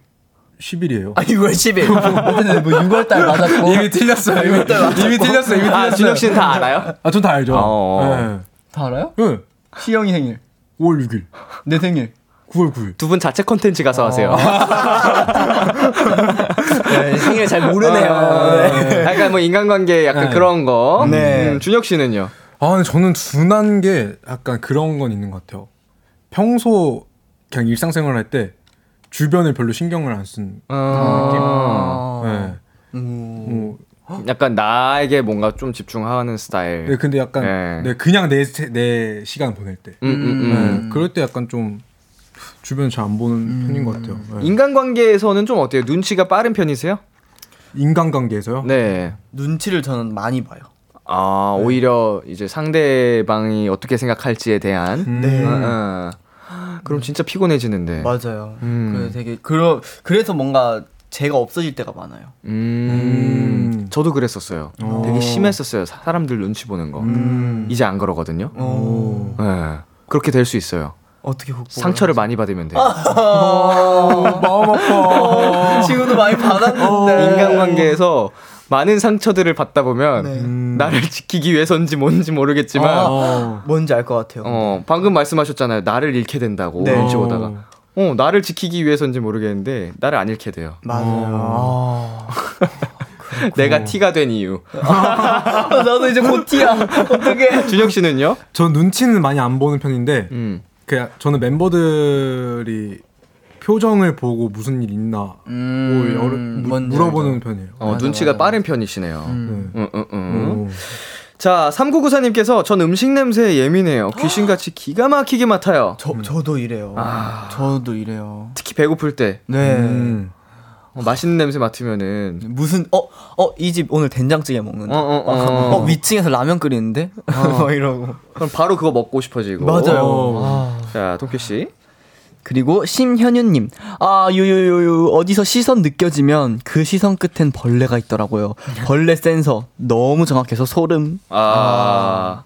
십일이에요. 아, 유월 십일. 어쨌든 뭐 유월 달 맞았고. 이미 틀렸어요. 이미 틀렸어요. 이미 틀렸어요. 이미 틀렸어요. 아, 준혁 씨는 다 알아요? 아, 전 다 알죠. 네. 다 알아요? 네. 시영이 생일. 오월 육일. 내 생일. 구월 구일. 두 분 자체 컨텐츠 가서 어. 하세요. 네, 생일 잘 모르네요. 아, 네. 약간 뭐 인간관계 약간 네. 그런 거. 네. 음, 준혁 씨는요? 아, 근데 저는 둔한 게 약간 그런 건 있는 것 같아요. 평소 그냥 일상생활 할 때 주변을 별로 신경을 안 쓴 아~ 느낌. 네. 음. 뭐 약간 나에게 뭔가 좀 집중하는 스타일. 네, 근데 약간 네. 네, 그냥 내, 내 시간 보낼 때. 음, 음, 음. 네, 그럴 때 약간 좀 주변 잘 안 보는 음. 편인 것 같아요. 네. 인간관계에서는 좀 어때요? 눈치가 빠른 편이세요? 인간관계에서요? 네. 눈치를 저는 많이 봐요. 아, 네. 오히려 이제 상대방이 어떻게 생각할지에 대한. 음. 네. 음. 그럼 진짜 피곤해지는데. 맞아요. 음. 그래서 되게 그러, 그래서 뭔가 제가 없어질 때가 많아요. 음. 음. 저도 그랬었어요. 오. 되게 심했었어요. 사람들 눈치 보는 거. 음. 이제 안 그러거든요. 네. 그렇게 될 수 있어요. 어떻게 극복? 상처를 해야지. 많이 받으면 돼요. 아~ 마음 아파. 지금도 많이 받았는데. 인간관계에서 많은 상처들을 받다 보면 네. 음. 나를 지키기 위해서인지 뭔지 모르겠지만 아, 뭔지 알 것 같아요. 어, 방금 말씀하셨잖아요. 나를 잃게 된다고 네. 눈치 보다가 어, 나를 지키기 위해서인지 모르겠는데 나를 안 잃게 돼요. 맞아요. 내가 티가 된 이유. 나도 이제 곧 티야. 어떡해. 준혁 씨는요? 전 눈치는 많이 안 보는 편인데 음. 그냥 저는 멤버들이 표정을 보고 무슨 일 있나 음, 뭐 여러, 무, 물어보는 편이에요. 어, 맞아, 눈치가 맞아. 빠른 편이시네요. 음. 음, 음, 음. 자, 삼구구사님께서 전 음식 냄새에 예민해요. 귀신같이 기가 막히게 맡아요. 저, 저도 이래요. 아. 저도 이래요. 특히 배고플 때. 네. 음. 어, 맛있는 냄새 맡으면은 무슨 어? 어? 이 집 오늘 된장찌개 먹는다. 어, 어, 어. 어, 위층에서 라면 끓이는데? 어. 막 이러고 그럼 바로 그거 먹고 싶어지고. 맞아요. 어. 자, 동키씨. 그리고 심현윤님, 아 유유유유 어디서 시선 느껴지면 그 시선 끝엔 벌레가 있더라고요. 벌레 센서 너무 정확해서 소름. 아, 아.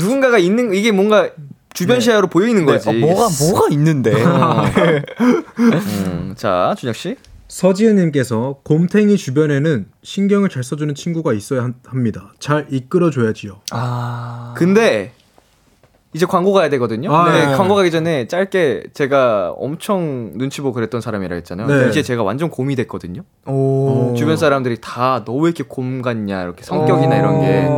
누군가가 있는, 이게 뭔가 주변 시야로 네. 보이는 거지. 네. 어, 뭐가 뭐가 있는데. 음, 자 준혁 씨. 서지은님께서 곰탱이 주변에는 신경을 잘 써주는 친구가 있어야 합니다. 잘 이끌어줘야지요. 아, 근데. 이제 광고 가야 되거든요. 아, 네. 네. 광고 가기 전에 짧게 제가 엄청 눈치 보고 그랬던 사람이라 했잖아요. 네. 이제 제가 완전 곰이 됐거든요. 오. 주변 사람들이 다 너 왜 이렇게 곰 같냐 이렇게 성격이나 오. 이런 게.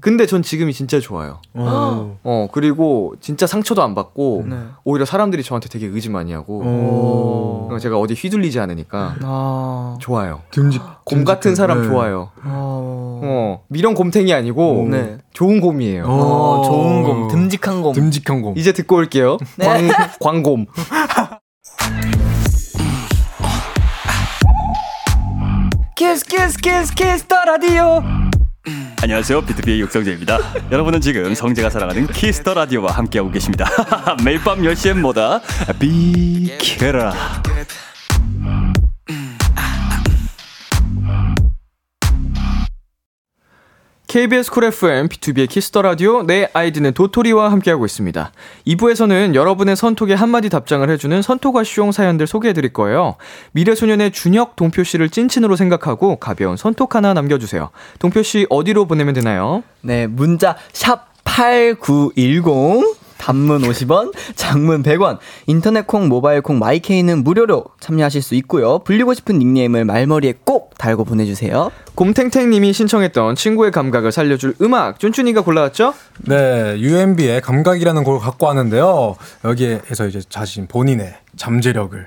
근데 전 지금이 진짜 좋아요. 오. 어 그리고 진짜 상처도 안 받고 네. 오히려 사람들이 저한테 되게 의지 많이 하고 오. 제가 어디 휘둘리지 않으니까 아. 좋아요. 듬직, 곰 같은 사람 네. 좋아요. 오. 어 미련 곰탱이 아니고 네. 좋은 곰이에요. 오. 좋은 곰, 듬직한 곰. 듬직한 곰. 이제 듣고 올게요. 네. 광, 광곰. 키스 키스 키스 키스 더 라디오. 안녕하세요, 비투비의 육성재입니다. 여러분은 지금 성재가 사랑하는 키스 더 라디오와 함께하고 계십니다. 매일 밤 열 시엔 뭐다 비켜라. 케이비에스 쿨 에프엠, 비투비의 키스더라디오, 내 아이디는 도토리와 함께하고 있습니다. 이 부에서는 여러분의 선톡에 한마디 답장을 해주는 선톡아쉬용 사연들 소개해드릴 거예요. 미래소년의 준혁, 동표씨를 찐친으로 생각하고 가벼운 선톡 하나 남겨주세요. 동표씨 어디로 보내면 되나요? 네, 문자 샵 팔구일공, 단문 오십 원, 장문 백 원, 인터넷 콩, 모바일 콩, 마이케이는 무료로 참여하실 수 있고요. 불리고 싶은 닉네임을 말머리에 꼭 달고 보내주세요. 곰탱탱님이 신청했던 친구의 감각을 살려줄 음악, 쭌쭌이가 골라왔죠? 네, 유엠비의 감각이라는 곡을 갖고 왔는데요. 여기에서 이제 자신 본인의 잠재력을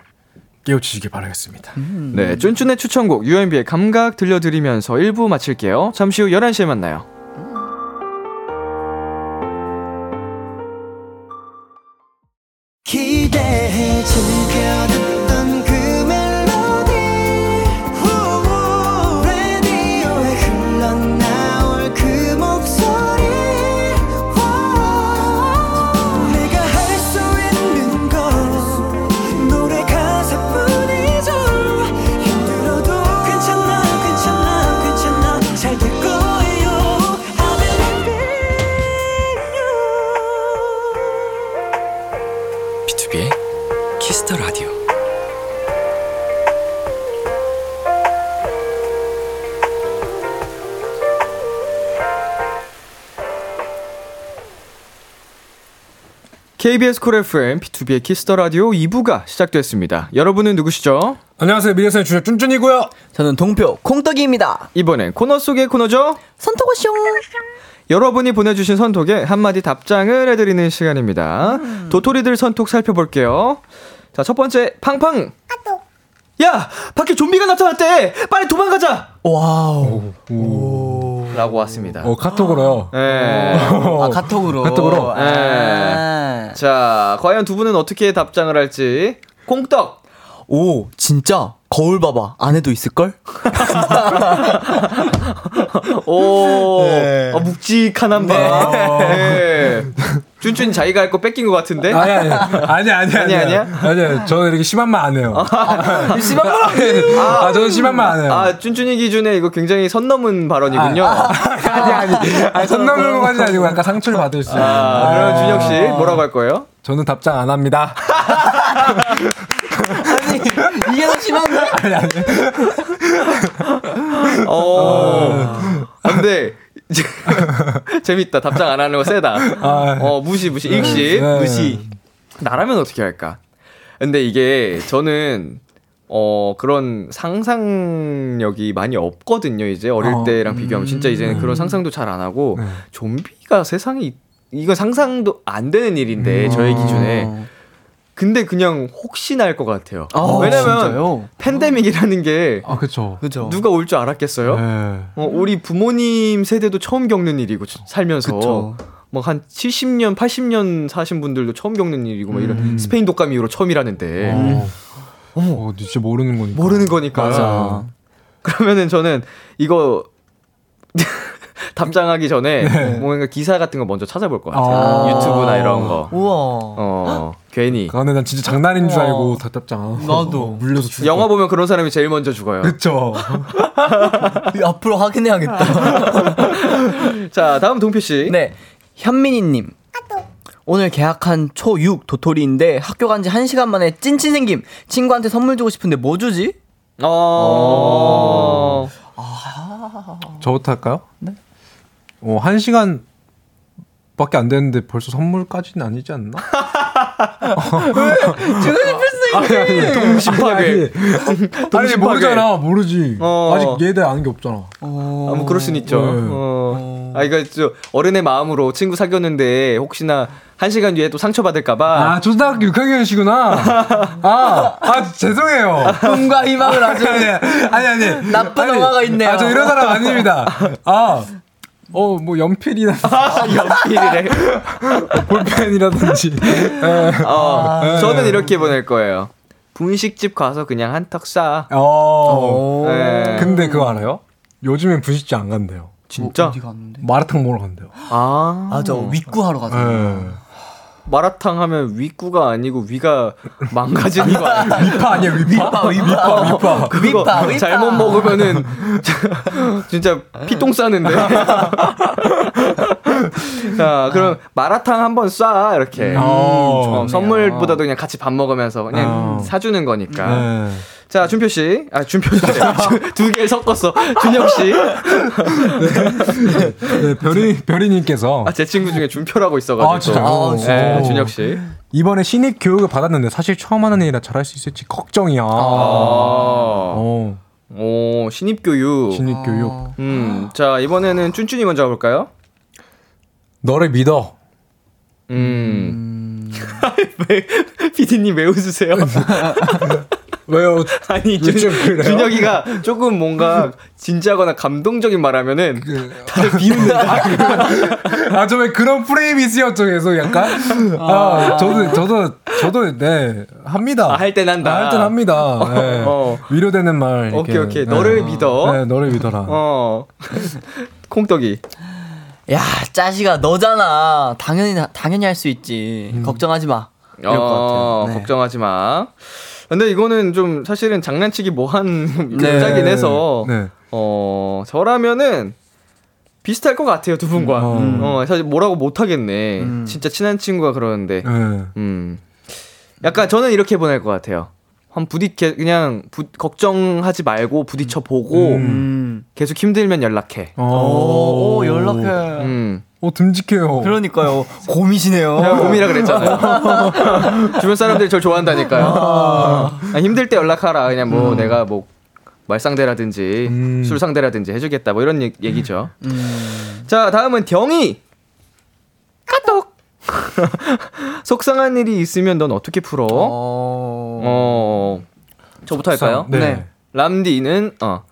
깨우치시길 바라겠습니다. 음. 네, 쭌쭌의 추천곡 유엠비의 감각 들려드리면서 일 부 마칠게요. 잠시 후 열한 시에 만나요. 케이비에스 쿨 에프엠, 비투비의 키스더라디오 이 부가 시작됐습니다. 여러분은 누구시죠? 안녕하세요. 미래소년 주제 쭌쭌이고요. 저는 동표 콩떡이입니다. 이번엔 코너 속의 코너죠. 선톡오쇼. 여러분이 보내주신 선톡에 한마디 답장을 해드리는 시간입니다. 음. 도토리들 선톡 살펴볼게요. 자, 첫 번째 팡팡. 아또. 야! 밖에 좀비가 나타났대! 빨리 도망가자! 와우. 오. 오. 라고 왔습니다. 어, 카톡으로요? 네. 아, 카톡으로. 카톡으로? 네. 아. 자, 과연 두 분은 어떻게 답장을 할지. 콩떡! 오, 진짜? 거울 봐봐. 안에도 있을걸? 오, 네. 아, 묵직한 봐. 네. 쭌쭌 자기가 할 거 뺏긴 것 같은데? 아니, 아니. 아니, 아니. 아니, 아니야? 아니, 저는 이렇게 심한 말 안 해요. 아, 심한 말 안 해요? 아, 저는 심한 말 안 해요. 아, 쭌쭌이 기준에 이거 굉장히 선 넘은 발언이군요. 아, 아, 아니, 아니. 아니, 선 넘은 것까지 아니고 약간 상처를 받을 수 있는. 아, 그럼 준혁씨, 뭐라고 할 거예요? 저는 답장 안 합니다. 아니, 이게 더 심한데? 아니, 아니. 어. 근데, 재밌다. 답장 안 하는 거 세다. 어, 무시, 무시. 일시. 무시. 나라면 어떻게 할까? 근데 이게 저는, 어, 그런 상상력이 많이 없거든요. 이제 어릴 어, 때랑 비교하면. 음, 진짜 이제는 그런 상상도 잘 안 하고, 네. 좀비가 세상에, 이건 상상도 안 되는 일인데, 음, 저의 기준에. 근데 그냥 혹시나 할 것 같아요. 아, 왜냐면 진짜요? 팬데믹이라는 게 아, 그쵸. 누가 올 줄 알았겠어요? 네. 어, 우리 부모님 세대도 처음 겪는 일이고 살면서 막 한 칠십 년, 팔십 년 사신 분들도 처음 겪는 일이고 음. 막 이런 스페인 독감 이후로 처음이라는데 오. 어머, 어, 진짜 모르는 거니까. 모르는 거니까. 맞아. 그러면은 저는 이거 답장하기 전에 네. 뭔가 기사 같은 거 먼저 찾아볼 것 같아요. 아~ 유튜브나 이런 거. 우와. 어, 괜히. 아, 근데 난 진짜 장난인 줄 알고 다 답장. 나도. 물려서 죽어. 영화 보면 그런 사람이 제일 먼저 죽어요. 그쵸. 앞으로 확인해야겠다. 자, 다음 동표씨. 네. 현민이님. 오늘 개학한 초육 도토리인데 학교 간지 한 시간 만에 찐친 생김. 친구한테 선물 주고 싶은데 뭐 주지? 어. 아. 저부터 할까요? 네. 어, 한 시간 밖에 안 됐는데 벌써 선물까지는 아니지 않나? 왜? 주고 싶을 수 있지. 동심파괴. 아니, 모르잖아. 모르지. 어. 아직 얘에 대해 아는 게 없잖아. 어. 아, 뭐 그럴 순 있죠. 네. 어. 아, 이거 저 어른의 마음으로 친구 사귀었는데 혹시나 한 시간 뒤에 또 상처받을까봐. 아, 초등학교 육 학년이시구나. 아, 아, 죄송해요. 꿈과 희망을 아주. 아니, 아니, 아니. 나쁜 아니, 영화가 있네요. 아, 저 이런 사람 아닙니다. 아, 어, 뭐, 연필이나. 아, 연필이래. 볼펜이라든지. 에, 어, 아, 저는 이렇게 보낼 거예요. 분식집 가서 그냥 한턱 싸. 어. 근데 그거 알아요? 요즘엔 분식집 안 간대요. 진짜? 어, 마라탕 먹으러 간대요. 아, 맞아. 윗구 하러 가잖아요. 마라탕 하면 윗구가 아니고 위가 망가지는 거 아니야? 위파 아니야? 위파? 위파, 위파, 위파. 그거 위파, 위파. 잘못 먹으면은 진짜 피똥 싸는데. 자, 그럼 마라탕 한번 쏴 이렇게. 음, 선물보다도 그냥 같이 밥 먹으면서 그냥 오. 사주는 거니까. 네. 자, 준표 씨, 아 준표 씨, 두 개 섞었어. 준혁 씨, 네, 네, 별이 별이님께서, 아, 제 친구 중에 준표라고 있어가지고, 아 진짜, 아, 진짜. 네, 준혁 씨, 이번에 신입 교육을 받았는데 사실 처음 하는 일이라 잘할 수 있을지 걱정이야. 아, 오, 오 신입 교육, 신입 아. 교육. 음, 자 이번에는 쭌쭌이 먼저 가볼까요? 너를 믿어. 음, 피디님 왜 웃으세요? 왜요? 아니, 준, 준혁이가 조금 뭔가 진지하거나 감동적인 말하면은 다들 비웃는다. 아, 저 왜 그런 프레임이 있었죠, 계속 약간. 아, 아, 저도 저도 저도 네 합니다. 아, 할 땐 한다. 아, 할 땐 합니다. 네. 어. 위로되는 말. 이렇게. 오케이 오케이. 네. 너를 믿어. 네, 너를 믿어라. 어. 콩떡이. 야, 짜식아, 너잖아. 당연히 당연히 할 수 있지. 음. 걱정하지 마. 이럴 어, 것 같아요. 네. 걱정하지 마. 근데 이거는 좀 사실은 장난치기 뭐한 글자긴 네. 해서 네. 어 저라면은 비슷할 것 같아요, 두 분과. 음. 어 사실 뭐라고 못 하겠네. 음. 진짜 친한 친구가 그러는데. 네. 음 약간 저는 이렇게 보낼 것 같아요. 한 부딪혀 그냥 부, 걱정하지 말고 부딪혀 보고 음. 계속 힘들면 연락해. 오, 오 연락해. 음. 어, 듬직해요. 그러니까요. 곰이시네요. 제가 곰이라 그랬잖아요. 주변 사람들이 절 좋아한다니까요. 아~ 아, 힘들 때 연락하라. 그냥 뭐 음. 내가 뭐 말상대라든지 음. 술상대라든지 해주겠다. 뭐 이런 얘기죠. 음. 자, 다음은 덩이. 까똑. 속상한 일이 있으면 넌 어떻게 풀어? 어, 어... 저부터 할까요? 네. 네. 람디는 어.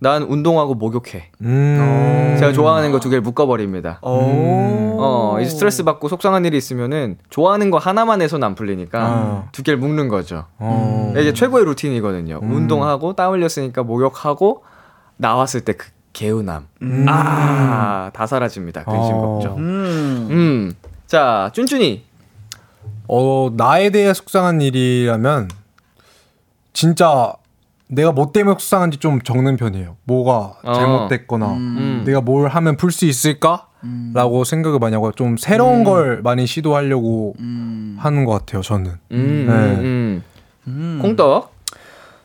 난 운동하고 목욕해. 음~ 제가 좋아하는 거 두 개를 묶어버립니다. 어, 이제 스트레스 받고 속상한 일이 있으면은 좋아하는 거 하나만 해서는 안 풀리니까 아. 두 개를 묶는 거죠. 음~ 이게 최고의 루틴이거든요. 음~ 운동하고 땀 흘렸으니까 목욕하고 나왔을 때 그 개운함. 음~ 아, 다 사라집니다. 근심 걱정. 음~ 음. 자, 쭌쭌이. 어, 나에 대해 속상한 일이라면 진짜 내가 뭐 때문에 속상한지 좀 적는 편이에요. 뭐가 어. 잘못됐거나 음. 내가 뭘 하면 풀 수 있을까? 음. 라고 생각을 많이 하고 좀 새로운 음. 걸 많이 시도하려고 음. 하는 것 같아요, 저는. 음. 네. 음. 음. 콩떡?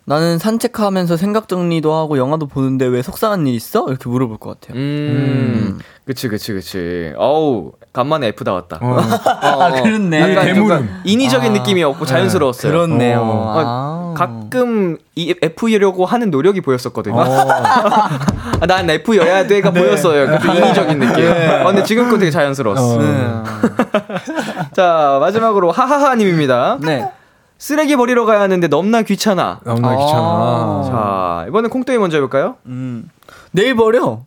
나는 산책하면서 생각 정리도 하고 영화도 보는데 왜 속상한 일 있어? 이렇게 물어볼 것 같아요. 음. 음. 그치 그치 그치. 어우 간만에 F 나왔다. 어. 어. 아 그렇네. 약간 인위적인 아. 느낌이 없고 자연스러웠어요. 네. 그렇네요. 어. 아. 가끔 이 F이려고 하는 노력이 보였었거든요. 아, 난 F여야 돼가 네. 보였어요. 약간 좀 인위적인 느낌. 네. 아, 근데 지금 건 되게 자연스러웠어. 어. 네. 자 마지막으로 하하하님입니다. 네. 쓰레기 버리러 가야 하는데 넘나 귀찮아. 넘나 아~ 귀찮아. 자, 이번엔 콩떡이 먼저 해볼까요? 음. 내일 버려.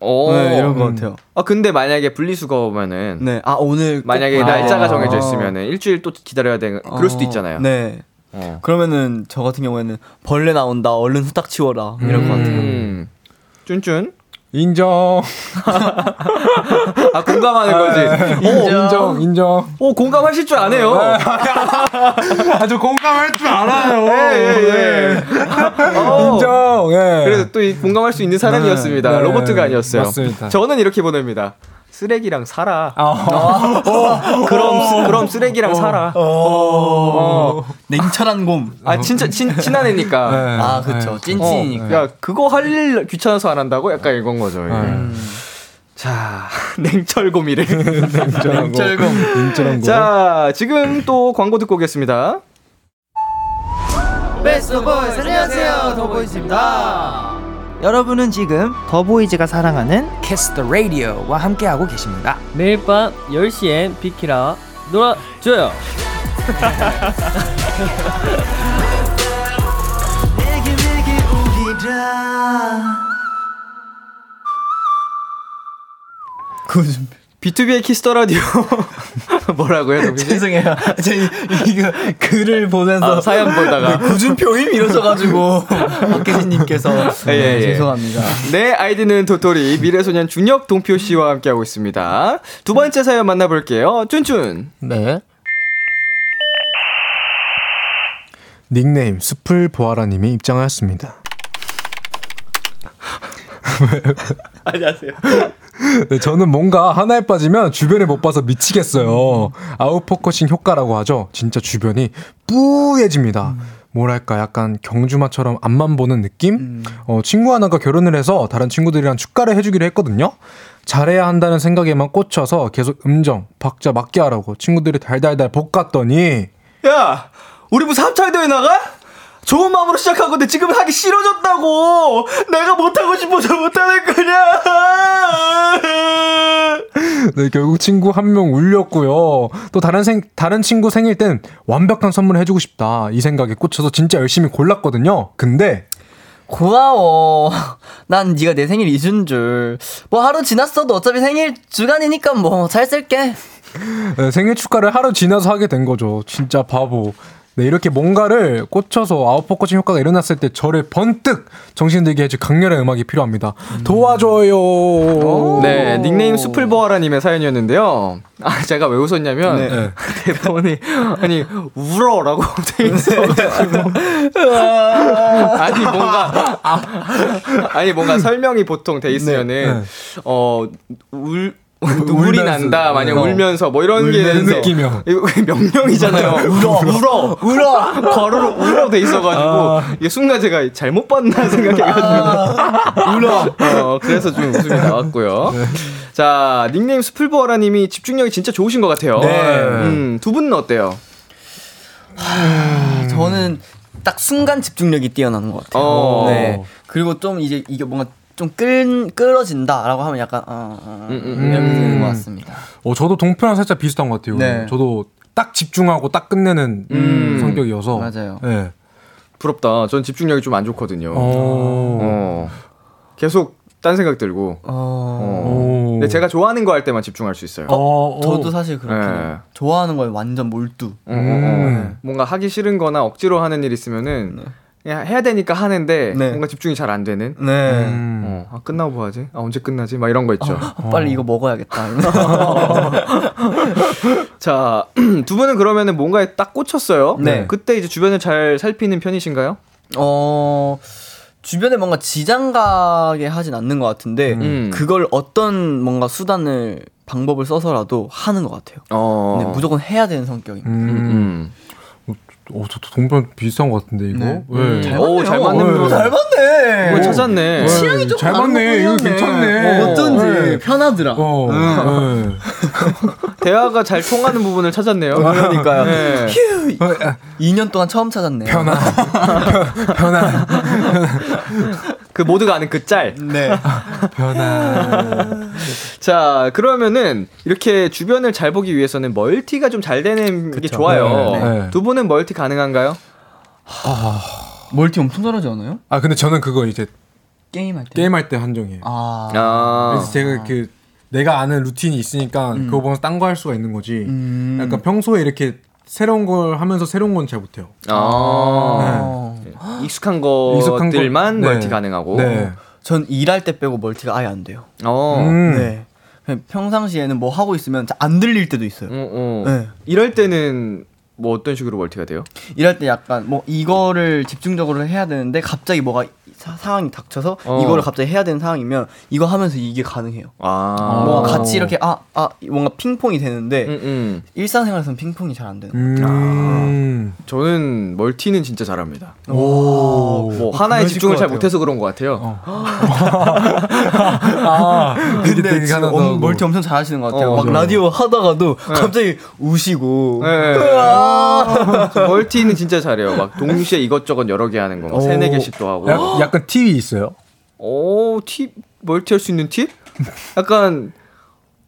오, 네, 이런 것 같아요. 아, 근데 만약에 분리수거면은. 네. 아, 오늘. 만약에 꼭... 날짜가 아~ 정해져 있으면은 일주일 또 기다려야 되는. 그럴 수도 있잖아요. 네. 어. 그러면은 저 같은 경우에는 벌레 나온다 얼른 후딱 치워라 이럴 음. 것 같아요. 쭌쭌 인정. 아 공감하는 거지. 인정. 인정. 인정. 오 공감하실 줄 아네요. 아 저 공감할 줄 알아요. 예, 예, 예. 어, 인정. 예. 그래서 또 이 공감할 수 있는 사람이었습니다. 네, 네. 로봇가 아니었어요. 맞습니다. 저는 이렇게 보냅니다. 쓰레기랑 살아. 어. 어. 어. 그럼 쓰, 그럼 쓰레기랑 어. 살아. 어. 어. 어. 냉철한 곰. 아 진짜 친 친한 애니까. 네. 아 그렇죠. 네. 찐친이니까. 어. 야 그거 할 일 귀찮아서 안 한다고 약간 이건 거죠. 네. 음. 자 냉철곰이래. 냉철곰. 냉철곰. 자 지금 또 광고 듣고 오겠습니다. 베스트 보이즈 안녕하세요 더보이즈입니다. 여러분은 지금 더보이즈가 사랑하는 키스더라디오와 함께하고 계십니다. 매일 밤 열 시엔 비키라 놀아줘요. 비투비의 키스더라디오 뭐라고요? 죄송해요. 저 이, 이거 글을 보면서 아, 사연 보다가 네, 구준표임 이러셔가지고 박혜진님께서 예, 예, 예. 죄송합니다. 네 아이디는 도토리 미래소년 준혁 동표 씨와 함께하고 있습니다. 두 번째 사연 만나볼게요. 쭌쭌. 네. 닉네임 숲을 보아라님이 입장하였습니다. 안녕하세요. 네, 저는 뭔가 하나에 빠지면 주변을 못 봐서 미치겠어요. 아웃포커싱 효과라고 하죠. 진짜 주변이 뿌얘집니다. 음. 뭐랄까 약간 경주마처럼 앞만 보는 느낌? 음. 어, 친구 하나가 결혼을 해서 다른 친구들이랑 축가를 해주기로 했거든요. 잘해야 한다는 생각에만 꽂혀서 계속 음정, 박자 맞게 하라고 친구들이 달달달 볶았더니 야! 우리 뭐 삼 차 대회 나가? 좋은 마음으로 시작하건데 지금 하기 싫어졌다고. 내가 못하고 싶어서 못하는 거냐. 네, 결국 친구 한 명 울렸고요. 또 다른 생, 다른 친구 생일 땐 완벽한 선물을 해주고 싶다 이 생각에 꽂혀서 진짜 열심히 골랐거든요. 근데 고마워. 난 네가 내 생일 잊은 줄. 뭐 하루 지났어도 어차피 생일 주간이니까 뭐 잘 쓸게. 네, 생일 축하를 하루 지나서 하게 된 거죠. 진짜 바보. 네, 이렇게 뭔가를 꽂혀서 아웃포커싱 효과가 일어났을 때 저를 번뜩 정신들게 해줄 강렬한 음악이 필요합니다. 음. 도와줘요. 네, 닉네임 수풀보아라님의 사연이었는데요. 아, 제가 왜 웃었냐면 네. 네. 대본이 아니 울어라고 돼 있어. 아니 뭔가 아, 아니 뭔가 설명이 보통 돼 있으면은 네. 어 울 울이 난다, 만약 울어. 울면서 뭐 이런 게 느낌이요. 명령이잖아요. 울어, 울어, 울어. 바로 울어 돼 있어가지고 아. 이게 순간 제가 잘못 봤나 생각해가지고 아. 울어. 어, 그래서 좀 웃음이 나왔고요. 네. 자 닉네임 스풀버라님이 집중력이 진짜 좋으신 것 같아요. 네. 음, 두 분은 어때요? 하, 저는 딱 순간 집중력이 뛰어나는 것 같아요. 어. 네. 그리고 좀 이제 이게 뭔가 좀 끌, 끌어진다라고 하면 약간 어, 어, 음, 음, 이렇게 되는 것 같습니다. 어, 저도 동표랑 살짝 비슷한 것 같아요. 네. 저도 딱 집중하고 딱 끝내는 음, 성격이어서 맞아요. 네. 부럽다. 전 집중력이 좀 안 좋거든요. 어. 계속 딴 생각 들고 어. 근데 제가 좋아하는 거 할 때만 집중할 수 있어요. 어, 저도 사실 그렇긴 해요. 네. 좋아하는 거에 완전 몰두. 음. 음. 뭔가 하기 싫은 거나 억지로 하는 일 있으면은 네. 그냥 해야 되니까 하는데 네. 뭔가 집중이 잘 안 되는. 네. 음. 어, 아 끝나고 뭐 하지? 아 언제 끝나지? 막 이런 거 있죠. 어, 빨리 어. 이거 먹어야겠다. 자, 두 분은 그러면은 뭔가에 딱 꽂혔어요. 네. 그때 이제 주변을 잘 살피는 편이신가요? 어. 주변에 뭔가 지장 가게 하진 않는 것 같은데 음. 그걸 어떤 뭔가 수단을 방법을 써서라도 하는 것 같아요. 어. 근데 무조건 해야 되는 성격입니다. 음. 음. 어, 저도 동반 비슷한 것 같은데 이거. 네. 네. 잘 맞네요. 오, 잘 맞네. 오, 잘 맞네. 오, 찾았네. 취향이 조금 잘 맞네. 이거 괜찮네. 어, 어쩐지 네. 편하더라. 어. 네. 네. 대화가 잘 통하는 부분을 찾았네요. 그러니까요. 네. 휴. 이 년 동안 처음 찾았네요. 편한. 편한. 그 모두가 아는 그 짤. 네. 변화. 자, 그러면은 이렇게 주변을 잘 보기 위해서는 멀티가 좀 잘 되는 그쵸. 게 좋아요. 네, 네, 네. 두 분은 멀티 가능한가요? 아, 멀티 엄청 잘하지 않아요? 아, 근데 저는 그거 이제 게임할 때 게임할 때 한정이에요. 아. 아. 그래서 제가 그 내가 아는 루틴이 있으니까 음. 그거 보면서 딴 거 할 수가 있는 거지. 음. 약간 평소에 이렇게 새로운 걸 하면서 새로운 건 잘 못해요. 아~ 네. 익숙한 것들만 거... 멀티 네. 가능하고. 네. 전 일할 때 빼고 멀티가 아예 안 돼요. 음. 네. 그냥 평상시에는 뭐 하고 있으면 안 들릴 때도 있어요. 어, 어. 네. 이럴 때는 뭐 어떤 식으로 멀티가 돼요? 이럴 때 약간 뭐 이거를 집중적으로 해야 되는데 갑자기 뭐가 사, 상황이 닥쳐서 어. 이거를 갑자기 해야 되는 상황이면 이거 하면서 이게 가능해요. 아. 뭔가 같이 이렇게 아, 아 뭔가 핑퐁이 되는데 음, 음. 일상생활에서는 핑퐁이 잘 안 되는 것 같아요. 음. 아. 저는 멀티는 진짜 잘합니다. 오. 뭐 오, 하나에 집중을 잘 못해서 그런 것 같아요. 어. 아. 근데 지금 엄, 멀티 엄청 잘하시는 것 같아요. 어, 막 맞아요. 라디오 하다가도 네. 갑자기 우시고 네. 멀티는 진짜 잘해요. 막 동시에 이것저것 여러 개 하는 거, 세네 개씩도 하고. 야, 약간 팁이 있어요? 오, 팁 멀티 할 수 있는 팁? 약간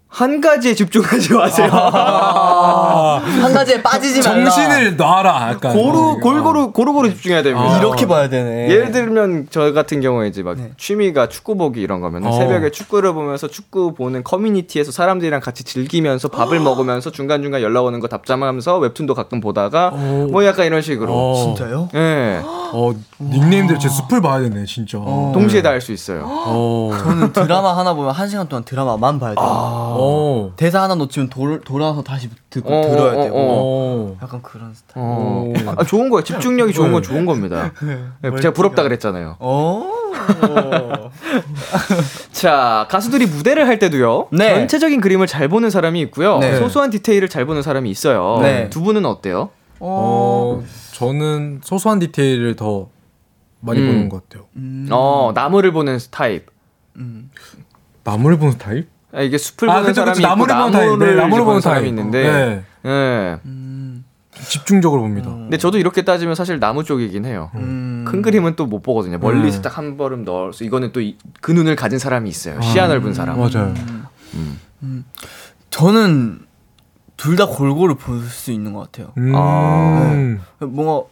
한 가지에 집중하지 마세요. 아~ 한 가지에 빠지지 말라. 정신을 놔라. 약간. 고루 골고루 고루고루 집중해야 됩니다. 아~ 이렇게 봐야 되네. 예를 들면 저 같은 경우에 이제 막 네. 취미가 축구 보기 이런 거면 어. 새벽에 축구를 보면서 축구 보는 커뮤니티에서 사람들이랑 같이 즐기면서 밥을 먹으면서 중간 중간 연락 오는 거 답장하면서 웹툰도 가끔 보다가 오. 뭐 약간 이런 식으로. 어. 진짜요? 예. 네. 어 닉네임들 제 숲을 봐야 되네 진짜. 어. 동시에 다 할 수 있어요. 어. 저는 드라마 하나 보면 한 시간 동안 드라마만 봐야 돼요. 아. 오. 대사 하나 놓치면 돌, 돌아서 다시 듣고 오, 들어야 오, 되고 오. 약간 그런 스타일. 아, 좋은 거예요. 집중력이 좋은 건 좋은 겁니다. 네, 제가 부럽다 그랬잖아요. 자, 가수들이 무대를 할 때도요 네. 전체적인 그림을 잘 보는 사람이 있고요 네. 소소한 디테일을 잘 보는 사람이 있어요. 네. 두 분은 어때요? 어, 저는 소소한 디테일을 더 많이 음. 보는 것 같아요. 음. 어, 나무를 보는 타입. 음. 나무를 보는 타입? 이게 숲을 아, 보는 그쵸, 사람이 그쵸, 있고 나무를, 나무를, 네, 나무를 보는 사람이, 사람이 있는데 네. 네. 음... 집중적으로 봅니다. 음... 근데 저도 이렇게 따지면 사실 나무 쪽이긴 해요. 음... 큰 그림은 또 못 보거든요. 멀리서 음... 딱 한 걸음 넣어서 이거는 또 그 눈을 가진 사람이 있어요. 시야 아, 넓은 사람. 맞아요. 음. 음. 저는 둘 다 골고루 볼 수 있는 것 같아요. 음... 아... 네. 뭔가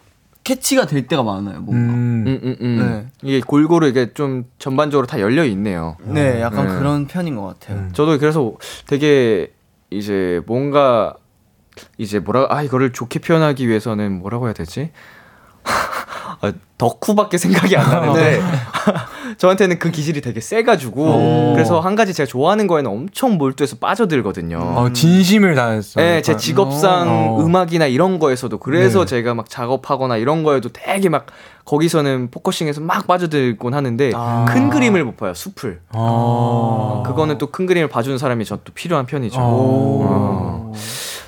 캐치가 될 때가 많아요. 뭔가 음. 음, 음, 음. 네. 이게 골고루 이게 좀 전반적으로 다 열려 있네요. 네, 약간 네. 그런 편인 것 같아요. 음. 저도 그래서 되게 이제 뭔가 이제 뭐라 아 이거를 좋게 표현하기 위해서는 뭐라고 해야 되지? 아, 덕후밖에 생각이 안 나는데 저한테는 그 기질이 되게 세가지고 오. 그래서 한 가지 제가 좋아하는 거에는 엄청 몰두해서 빠져들거든요. 어, 진심을 다했어요. 네, 제 직업상 오. 음악이나 이런 거에서도 그래서 네. 제가 막 작업하거나 이런 거에도 되게 막 거기서는 포커싱해서 막 빠져들곤 하는데 아. 큰 그림을 못 봐요. 숲을. 아. 그거는 또 큰 그림을 봐주는 사람이 전 또 필요한 편이죠. 오. 오.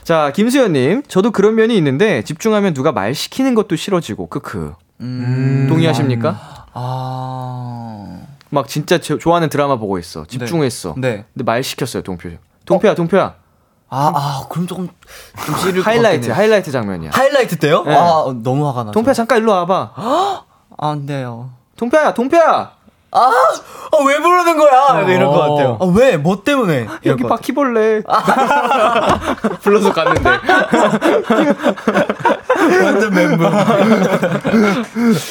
자, 김수현님, 저도 그런 면이 있는데 집중하면 누가 말 시키는 것도 싫어지고 크크. 음. 동의하십니까? 아, 막 진짜 저, 좋아하는 드라마 보고 있어, 집중했어. 네. 네. 근데 말 시켰어요, 동표. 동표야, 어? 동표야. 아, 아, 그럼 조금 좀 싫을 것 같긴 해. 하이라이트, 하이라이트 장면이야. 하이라이트 때요? 네. 아, 너무 화가 나. 동표야, 잠깐 일로 와봐. 안 돼요. 동표야, 동표야. 아, 아, 왜 부르는 거야? 어, 이럴 것 같아요. 아, 왜? 뭐 때문에? 여기 바퀴벌레. 아. 불러서 갔는데. 완전 멤버.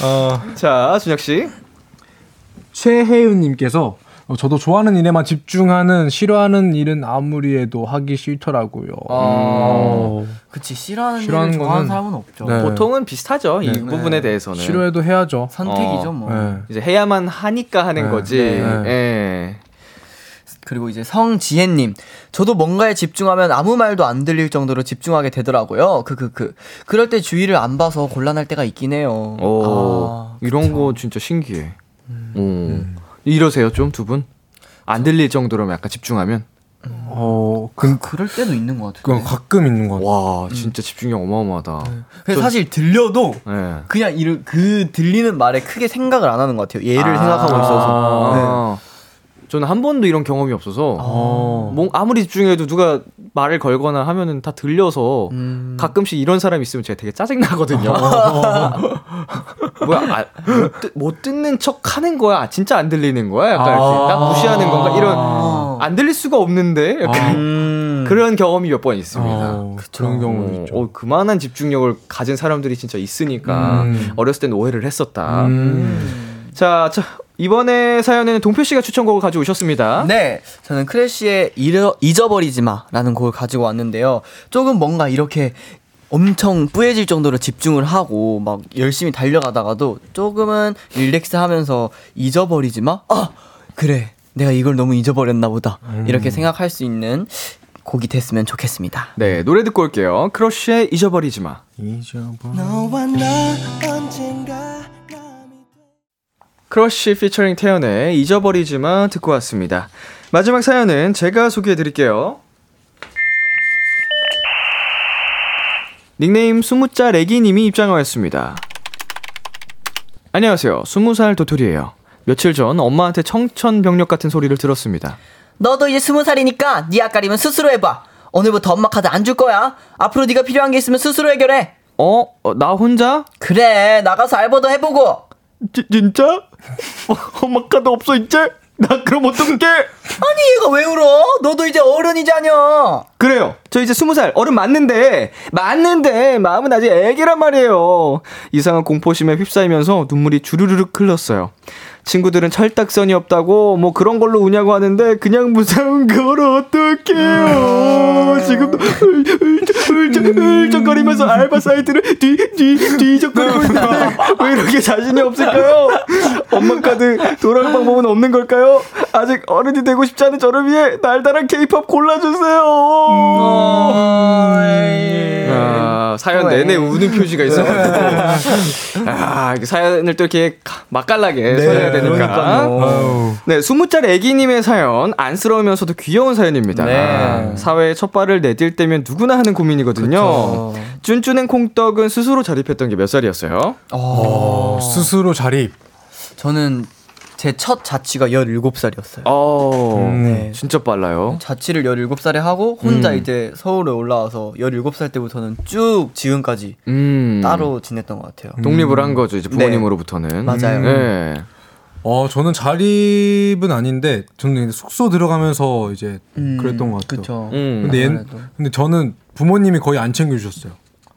어, 자, 준혁씨. 최혜윤님께서 어, 저도 좋아하는 일에만 집중하는, 싫어하는 일은 아무리 해도 하기 싫더라고요. 아. 음. 그치, 싫어하는, 싫어하는 일을 좋아하는 사람은 없죠. 네. 보통은 비슷하죠. 네. 이 부분에 대해서는 싫어해도 해야죠. 선택이죠. 어. 뭐 네. 이제 해야만 하니까 하는 네. 거지. 네. 네. 네. 그리고 이제 성지혜님, 저도 뭔가에 집중하면 아무 말도 안 들릴 정도로 집중하게 되더라고요. 그, 그, 그. 그럴 때 주위를 안 봐서 곤란할 때가 있긴 해요. 오, 아, 이런 그쵸. 거 진짜 신기해. 음. 음. 이러세요, 좀 두 분? 안 들릴 정도로 약간 집중하면? 음. 어, 그, 그럴 때도 있는 것 같아요. 가끔 있는 것 같아요. 와, 진짜 음. 집중력 어마어마하다. 네. 그래서 저, 사실 들려도 네. 그냥 이, 그 들리는 말에 크게 생각을 안 하는 것 같아요. 얘를 아~ 생각하고 있어서. 네. 저는 한 번도 이런 경험이 없어서 아. 뭐 아무리 집중해도 누가 말을 걸거나 하면은 다 들려서 음. 가끔씩 이런 사람이 있으면 제가 되게 짜증나거든요. 뭐야, 아, 못, 듣, 못 듣는 척 하는 거야? 진짜 안 들리는 거야? 약간 아. 이렇게 나 무시하는 건가? 이런 아. 안 들릴 수가 없는데 약간 아. 그런 경험이 몇 번 있습니다. 아. 그런 경우는 있죠. 어, 그만한 집중력을 가진 사람들이 진짜 있으니까 음. 어렸을 때는 오해를 했었다. 음. 자, 자. 이번에 사연에는 동표씨가 추천곡을 가지고 오셨습니다. 네, 저는 크래쉬의 잊어버리지 마라는 곡을 가지고 왔는데요. 조금 뭔가 이렇게 엄청 뿌얘질 정도로 집중을 하고 막 열심히 달려가다가도 조금은 릴렉스하면서 잊어버리지마? 아! 그래, 내가 이걸 너무 잊어버렸나 보다. 음. 이렇게 생각할 수 있는 곡이 됐으면 좋겠습니다. 네, 노래 듣고 올게요. 크러쉬의 잊어버리지마. 잊어버리지마. 너와 나 언젠가 크러쉬 피처링 태연의 잊어버리지마 듣고 왔습니다. 마지막 사연은 제가 소개해드릴게요. 닉네임 스무자 레기님이 입장하였습니다. 안녕하세요. 스무 살 도토리예요. 며칠 전 엄마한테 청천벽력 같은 소리를 들었습니다. 너도 이제 스무 살이니까 네 앞가림은 스스로 해봐. 오늘부터 엄마 카드 안 줄 거야. 앞으로 네가 필요한 게 있으면 스스로 해결해. 어? 어 나 혼자? 그래, 나가서 알바도 해보고. 지, 진짜? 어, 엄마 카드 없어 이제? 나 그럼 어떡해? 아니 얘가 왜 울어? 너도 이제 어른이잖아. 그래요, 저 이제 스무 살 어른 맞는데 맞는데 마음은 아직 애기란 말이에요. 이상한 공포심에 휩싸이면서 눈물이 주르르륵 흘렀어요. 친구들은 철딱선이 없다고 뭐 그런 걸로 우냐고 하는데 그냥 무서운 걸 어떡해요. 지금도 울적거리면서 알바 사이트를 뒤, 뒤, 뒤적거리고 있는데 왜 이렇게 자신이 없을까요? 엄마 카드 돌아올 방법은 없는 걸까요? 아직 어른이 되고 싶지 않은 저를 위해 달달한 케이팝 골라주세요. 음. 예. 아, 사연 내내 우는 표시가 있어가지고 아, 사연을 또 이렇게 맛깔나게 써야 되니까. 네, 스무 살 애기님의 사연, 안쓰러우면서도 귀여운 사연입니다. 네. 아, 사회에 첫 발을 내딜 때면 누구나 하는 고민이거든요. 쭌쭌행 콩떡은 스스로 자립했던 게 몇 살이었어요? 오. 스스로 자립. 저는 제 첫 자취가 열일곱 살이었어요. 오, 음, 네. 진짜 빨라요. 자취를 열일곱 살에 하고 혼자 음. 이제 서울에 올라와서 열일곱 살 때부터는 쭉 지금까지 음. 따로 지냈던 것 같아요. 독립을 한 거죠, 이제 부모님으로부터는. 네. 맞아요. 네. 어, 저는 자립은 아닌데 저는 숙소 들어가면서 이제 음, 그랬던 것 같아요. 그쵸. 음. 근데, 옛, 근데 저는 부모님이 거의 안 챙겨주셨어요.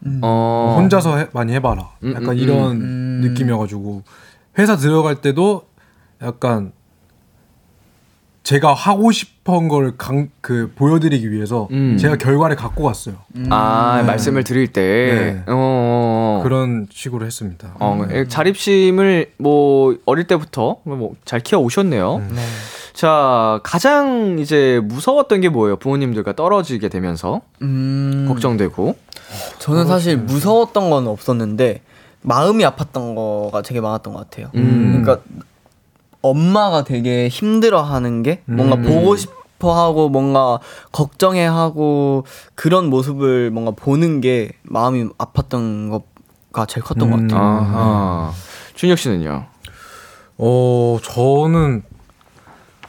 음. 어. 혼자서 해, 많이 해봐라. 약간 음, 음, 이런 음. 느낌이어가지고 회사 들어갈 때도 약간 제가 하고 싶은 걸 강, 그 보여드리기 위해서 음. 제가 결과를 갖고 갔어요. 음. 아, 네. 말씀을 드릴 때 네. 그런 식으로 했습니다. 어, 음. 자립심을 뭐 어릴 때부터 뭐 잘 키워 오셨네요. 네. 자, 가장 이제 무서웠던 게 뭐예요? 부모님들과 떨어지게 되면서 음. 걱정되고. 저는 사실 무서웠던 건 없었는데 마음이 아팠던 거가 되게 많았던 것 같아요. 음. 그러니까. 엄마가 되게 힘들어하는 게 뭔가 음. 보고 싶어하고 뭔가 걱정해하고 그런 모습을 뭔가 보는 게 마음이 아팠던 것가 제일 컸던 음. 것 같아요. 준혁 씨는요? 어, 저는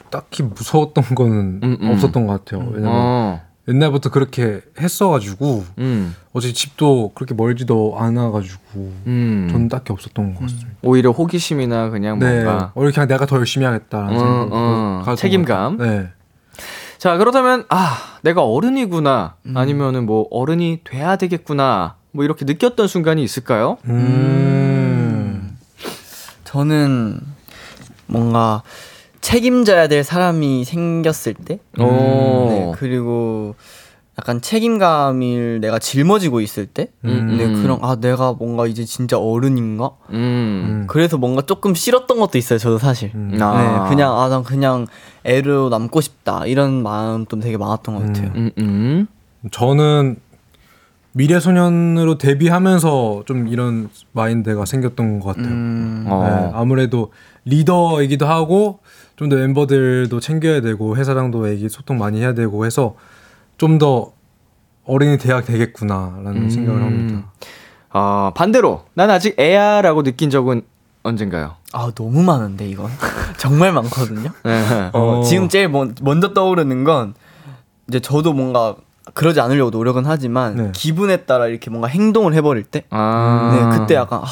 딱히 무서웠던 거는 음, 음. 없었던 것 같아요. 왜냐면 아. 옛날부터 그렇게 했어가지고 음. 어제 집도 그렇게 멀지도 않아가지고 음. 저는 딱히 없었던 것 같습니다. 오히려 호기심이나 그냥 네. 뭔가 오히려 그냥 내가 더 열심히 하겠다라는 어, 어. 책임감. 네. 자, 그렇다면 아, 내가 어른이구나 음. 아니면은 뭐 어른이 돼야 되겠구나 뭐 이렇게 느꼈던 순간이 있을까요? 음. 음. 저는 뭔가 책임져야 될 사람이 생겼을 때, 음, 네, 그리고 약간 책임감을 내가 짊어지고 있을 때, 음, 네, 음. 그런, 아, 내가 뭔가 이제 진짜 어른인가? 음. 그래서 뭔가 조금 싫었던 것도 있어요, 저도 사실. 음. 아. 네, 그냥, 아, 난 그냥 애로 남고 싶다, 이런 마음도 되게 많았던 것 같아요. 음, 음, 음. 저는 미래소년으로 데뷔하면서 좀 이런 마인드가 생겼던 것 같아요. 음. 네, 아무래도 리더이기도 하고, 좀 더 멤버들도 챙겨야 되고 회사랑도 얘기 소통 많이 해야 되고 해서 좀 더 어린이 대학 되겠구나라는 음. 생각을 합니다. 아, 반대로 난 아직 애야라고 느낀 적은 언젠가요? 아, 너무 많은데 이건 정말 많거든요. 네. 어, 어. 지금 제일 먼, 먼저 떠오르는 건 이제 저도 뭔가 그러지 않으려고 노력은 하지만 네. 기분에 따라 이렇게 뭔가 행동을 해버릴 때 아. 네, 그때 약간 아,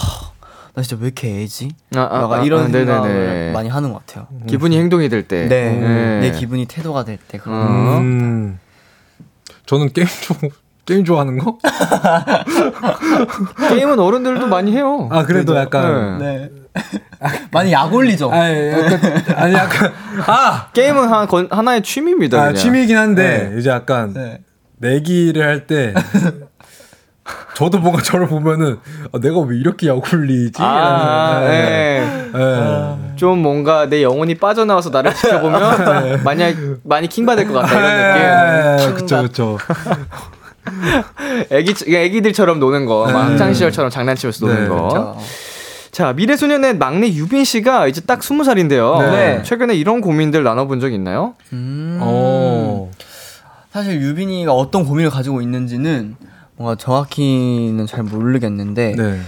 나 진짜 왜 이렇게 애지? 아, 아, 약간 아, 이런 아, 생각을 많이 하는 것 같아요. 기분이 행동이 될 때, 네. 네. 내 기분이 태도가 될 때 그런. 음. 음. 저는 게임 좋 게임 좋아하는 거? 게임은 어른들도 많이 해요. 아, 그래도, 그래도 약간 네. 네. 많이 약올리죠. 아, 약간, 아니 약간 아 게임은 한 건, 하나의 취미입니다. 아, 취미이긴 한데 네. 이제 약간 네. 내기를 할 때. 저도 뭔가 저를 보면은 아, 내가 왜 이렇게 약올리지? 아, 네. 네. 네. 아, 좀 뭔가 내 영혼이 빠져나와서 나를 지켜보면 네. 만약 많이 킹받을 것 같다 이런 느낌. 그쵸 그쵸. 애기 애기들처럼 노는 거, 네. 학창 시절처럼 장난치면서 노는 네. 거. 그쵸. 자, 미래소년의 막내 유빈 씨가 이제 딱 스무 살인데요. 네. 최근에 이런 고민들 나눠본 적 있나요? 음. 오. 사실 유빈이가 어떤 고민을 가지고 있는지는 뭔가 정확히는 잘 모르겠는데 네.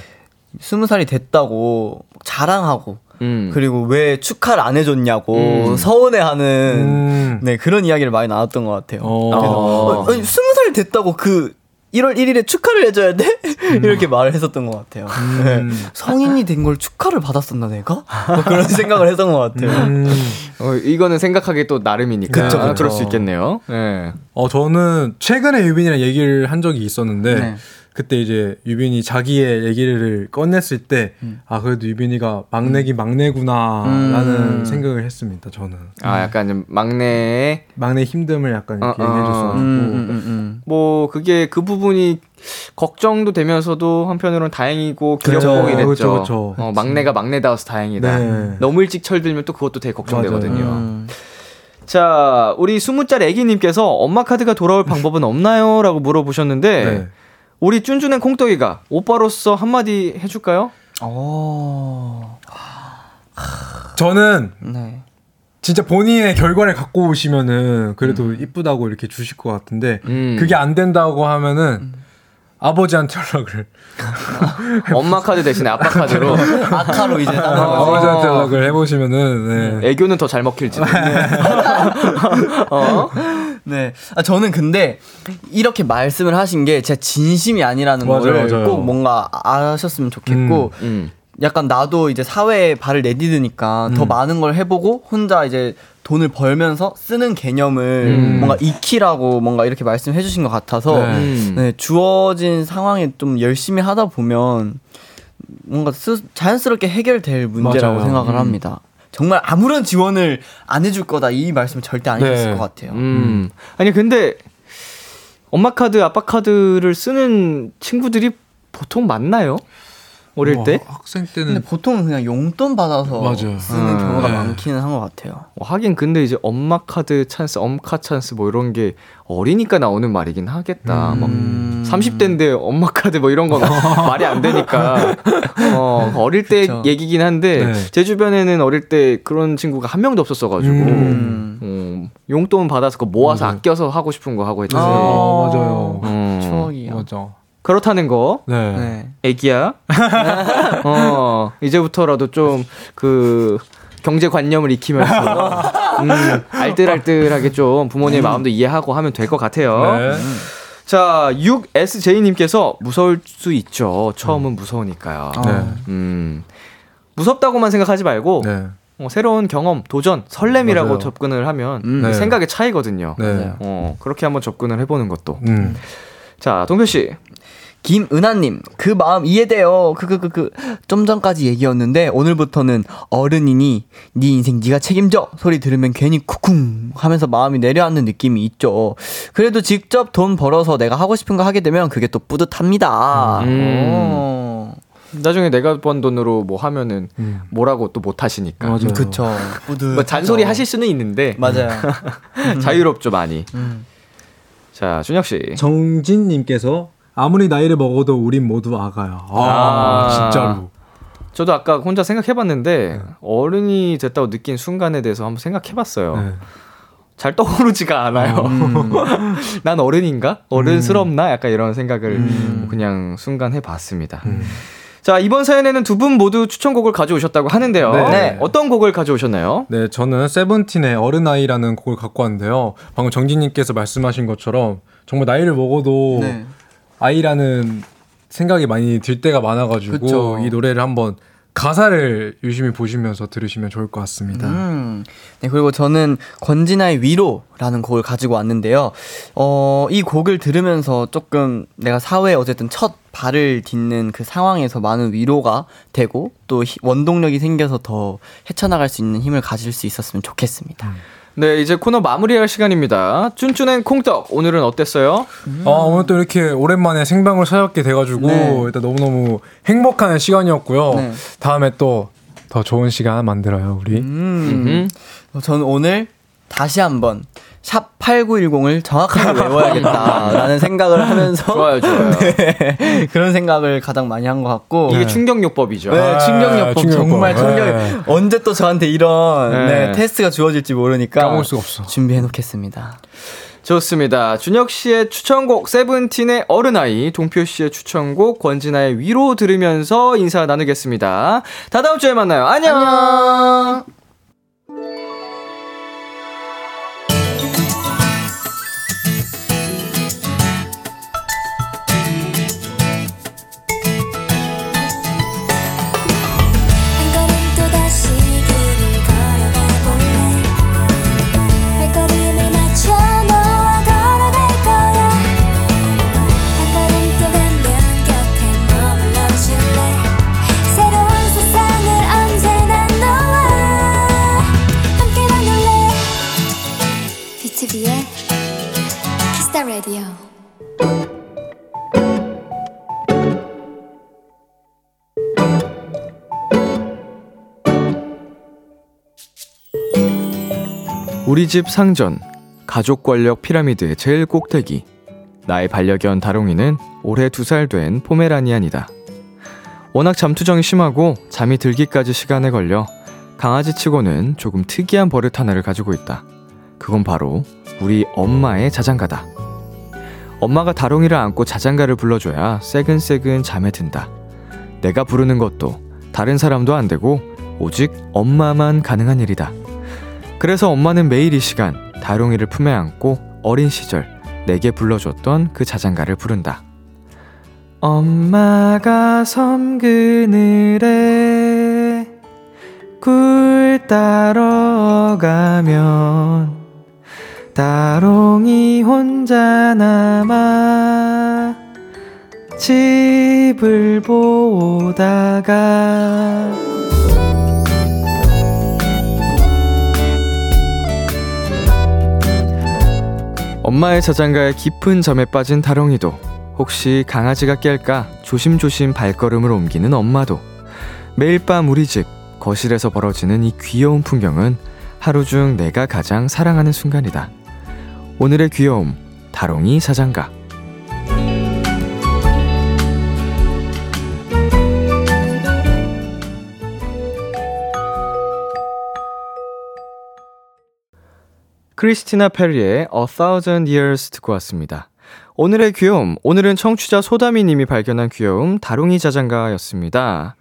스무 살이 됐다고 자랑하고 음. 그리고 왜 축하를 안 해줬냐고 음. 서운해하는 음. 네, 그런 이야기를 많이 나눴던 것 같아요. 그래서, 아니, 스무 살이 됐다고 그 일월 일일에 축하를 해줘야 돼? 음. 이렇게 말을 했었던 것 같아요. 음. 네. 성인이 된 걸 축하를 받았었나 내가? 뭐 그런 생각을 했던 것 같아요. 음. 어, 이거는 생각하기 또 나름이니까 그쵸, 그쵸. 그럴 수 있겠네요. 네. 어, 저는 최근에 유빈이랑 얘기를 한 적이 있었는데 네. 그때 이제 유빈이 자기의 얘기를 꺼냈을 때 아 음. 그래도 유빈이가 막내긴 음. 막내구나라는 음. 생각을 했습니다. 저는 아 약간 좀 막내의 막내 힘듦을 약간 어, 이렇게 어. 얘기해줬어가지고 음, 음, 음. 뭐 그게 그 부분이 걱정도 되면서도 한편으로는 다행이고 귀엽고 이랬죠. 어, 막내가 막내다워서 다행이다. 네. 너무 일찍 철들면 또 그것도 되게 걱정되거든요. 음. 자 우리 스무 살 애기님께서 엄마 카드가 돌아올 방법은 없나요? 라고 물어보셨는데 네. 우리 쭌쭌한 콩떡이가 오빠로서 한마디 해줄까요? 오. 저는 네. 진짜 본인의 결과를 갖고 오시면은 그래도 이쁘다고 음. 이렇게 주실 것 같은데 음. 그게 안 된다고 하면은 음. 아버지한테 연락을 엄마 카드 대신에 아빠 카드로 아카로 이제 어. 아버지한테 연락을 해보시면은 네. 애교는 더 잘 먹힐지. 어? 네, 아, 저는 근데 이렇게 말씀을 하신 게 제가 진심이 아니라는 맞아요, 거를 맞아요. 꼭 뭔가 아셨으면 좋겠고 음, 음. 약간 나도 이제 사회에 발을 내디드니까 음. 더 많은 걸 해보고 혼자 이제 돈을 벌면서 쓰는 개념을 음. 뭔가 익히라고 뭔가 이렇게 말씀해 주신 것 같아서 네. 네, 주어진 상황에 좀 열심히 하다 보면 뭔가 스, 자연스럽게 해결될 문제라고 맞아요. 생각을 음. 합니다. 정말 아무런 지원을 안 해줄 거다 이 말씀은 절대 아니었을 네. 것 같아요. 음. 음. 아니 근데 엄마 카드, 아빠 카드를 쓰는 친구들이 보통 많나요? 어릴 우와, 때? 학생 때는. 근데 보통은 그냥 용돈 받아서 맞아. 쓰는 음. 경우가 네. 많기는 한 것 같아요. 하긴 근데 이제 엄마 카드 찬스, 엄카 찬스 뭐 이런 게 어리니까 나오는 말이긴 하겠다. 음. 막 삼십 대인데 엄마 카드 뭐 이런 건 말이 안 되니까. 어, 어릴 때 그쵸. 얘기긴 한데 네. 제 주변에는 어릴 때 그런 친구가 한 명도 없었어가지고 음. 음, 용돈 받아서 그거 모아서 맞아요. 아껴서 하고 싶은 거 하고 했지. 아, 맞아요. 음. 추억이야. 맞아. 그렇다는 거. 네. 애기야. 어, 이제부터라도 좀, 그, 경제관념을 익히면서, 음, 알뜰알뜰하게 좀 부모님의 마음도 이해하고 하면 될 것 같아요. 네. 자, 육 에스제이님께서 무서울 수 있죠. 처음은 무서우니까요. 네. 음, 무섭다고만 생각하지 말고, 네. 어, 새로운 경험, 도전, 설렘이라고 맞아요. 접근을 하면 음. 네. 생각의 차이거든요. 네. 어, 그렇게 한번 접근을 해보는 것도. 음. 자, 동표씨. 김은하님, 그 마음 이해돼요. 그, 그, 그, 그, 좀 전까지 얘기였는데, 오늘부터는 어른이니, 네 인생 네가 책임져! 소리 들으면 괜히 쿵쿵 하면서 마음이 내려앉는 느낌이 있죠. 그래도 직접 돈 벌어서 내가 하고 싶은 거 하게 되면 그게 또 뿌듯합니다. 음. 나중에 내가 번 돈으로 뭐 하면은 음. 뭐라고 또 못 하시니까. 맞아요. 그쵸. 뿌듯. 잔소리 하실 수는 있는데. 맞아요. 자유롭죠, 많이. 음. 자, 준혁씨. 정진님께서, 아무리 나이를 먹어도 우린 모두 아가야. 아, 아 진짜로. 저도 아까 혼자 생각해봤는데 네. 어른이 됐다고 느낀 순간에 대해서 한번 생각해봤어요. 네. 잘 떠오르지가 않아요. 음. 난 어른인가? 어른스럽나? 약간 이런 생각을 음. 그냥 순간 해봤습니다. 음. 자, 이번 사연에는 두 분 모두 추천곡을 가져오셨다고 하는데요. 네. 네. 어떤 곡을 가져오셨나요? 네, 저는 세븐틴의 어른아이라는 곡을 갖고 왔는데요. 방금 정진님께서 말씀하신 것처럼 정말 나이를 먹어도 네. 아이라는 생각이 많이 들 때가 많아가지고 그쵸. 이 노래를 한번 가사를 유심히 보시면서 들으시면 좋을 것 같습니다. 음. 네, 그리고 저는 권진아의 위로라는 곡을 가지고 왔는데요. 어, 이 곡을 들으면서 조금 내가 사회에 어쨌든 첫 발을 딛는 그 상황에서 많은 위로가 되고 또 원동력이 생겨서 더 헤쳐나갈 수 있는 힘을 가질 수 있었으면 좋겠습니다. 음. 네, 이제 코너 마무리할 시간입니다. 쭌쭌앤 콩떡, 오늘은 어땠어요? 음. 아, 오늘 또 이렇게 오랜만에 생방을 찾아뵙게 돼가지고 네. 일단 너무너무 행복한 시간이었고요. 네. 다음에 또 더 좋은 시간 만들어요, 우리. 음. 전 오늘 다시 한번 샵팔구일공을 정확하게 외워야겠다라는 생각을 하면서 좋아요, 좋아요. 네, 그런 생각을 가장 많이 한 것 같고 이게 충격요법이죠. 네, 네 충격요법 충격요법. 정말 충격. 네. 언제 또 저한테 이런 네. 네, 테스트가 주어질지 모르니까 까먹을 수가 없어. 준비해놓겠습니다. 좋습니다. 준혁 씨의 추천곡 세븐틴의 어른아이, 동표 씨의 추천곡 권진아의 위로 들으면서 인사 나누겠습니다. 다 다음 주에 만나요. 안녕. 안녕. 비티오비의 키스더라디오. 우리 집 상전, 가족 권력 피라미드의 제일 꼭대기. 나의 반려견 다롱이는 올해 두 살 된 포메라니안이다. 워낙 잠투정이 심하고 잠이 들기까지 시간에 걸려 강아지치고는 조금 특이한 버릇 하나를 가지고 있다. 그건 바로 우리 엄마의 자장가다. 엄마가 다롱이를 안고 자장가를 불러줘야 새근새근 잠에 든다. 내가 부르는 것도 다른 사람도 안 되고 오직 엄마만 가능한 일이다. 그래서 엄마는 매일 이 시간 다롱이를 품에 안고 어린 시절 내게 불러줬던 그 자장가를 부른다. 엄마가 섬 그늘에 꿀 따러 가면 다롱이 혼자 남아 집을 보다가. 엄마의 자장가에 깊은 잠에 빠진 다롱이도, 혹시 강아지가 깰까 조심조심 발걸음을 옮기는 엄마도, 매일 밤 우리 집 거실에서 벌어지는 이 귀여운 풍경은 하루 중 내가 가장 사랑하는 순간이다. 오늘의 귀여움, 다롱이 자장가. 크리스티나 페리의 A Thousand Years 듣고 왔습니다. 오늘의 귀여움, 오늘은 청취자 소다미님이 발견한 귀여움, 다롱이 자장가였습니다.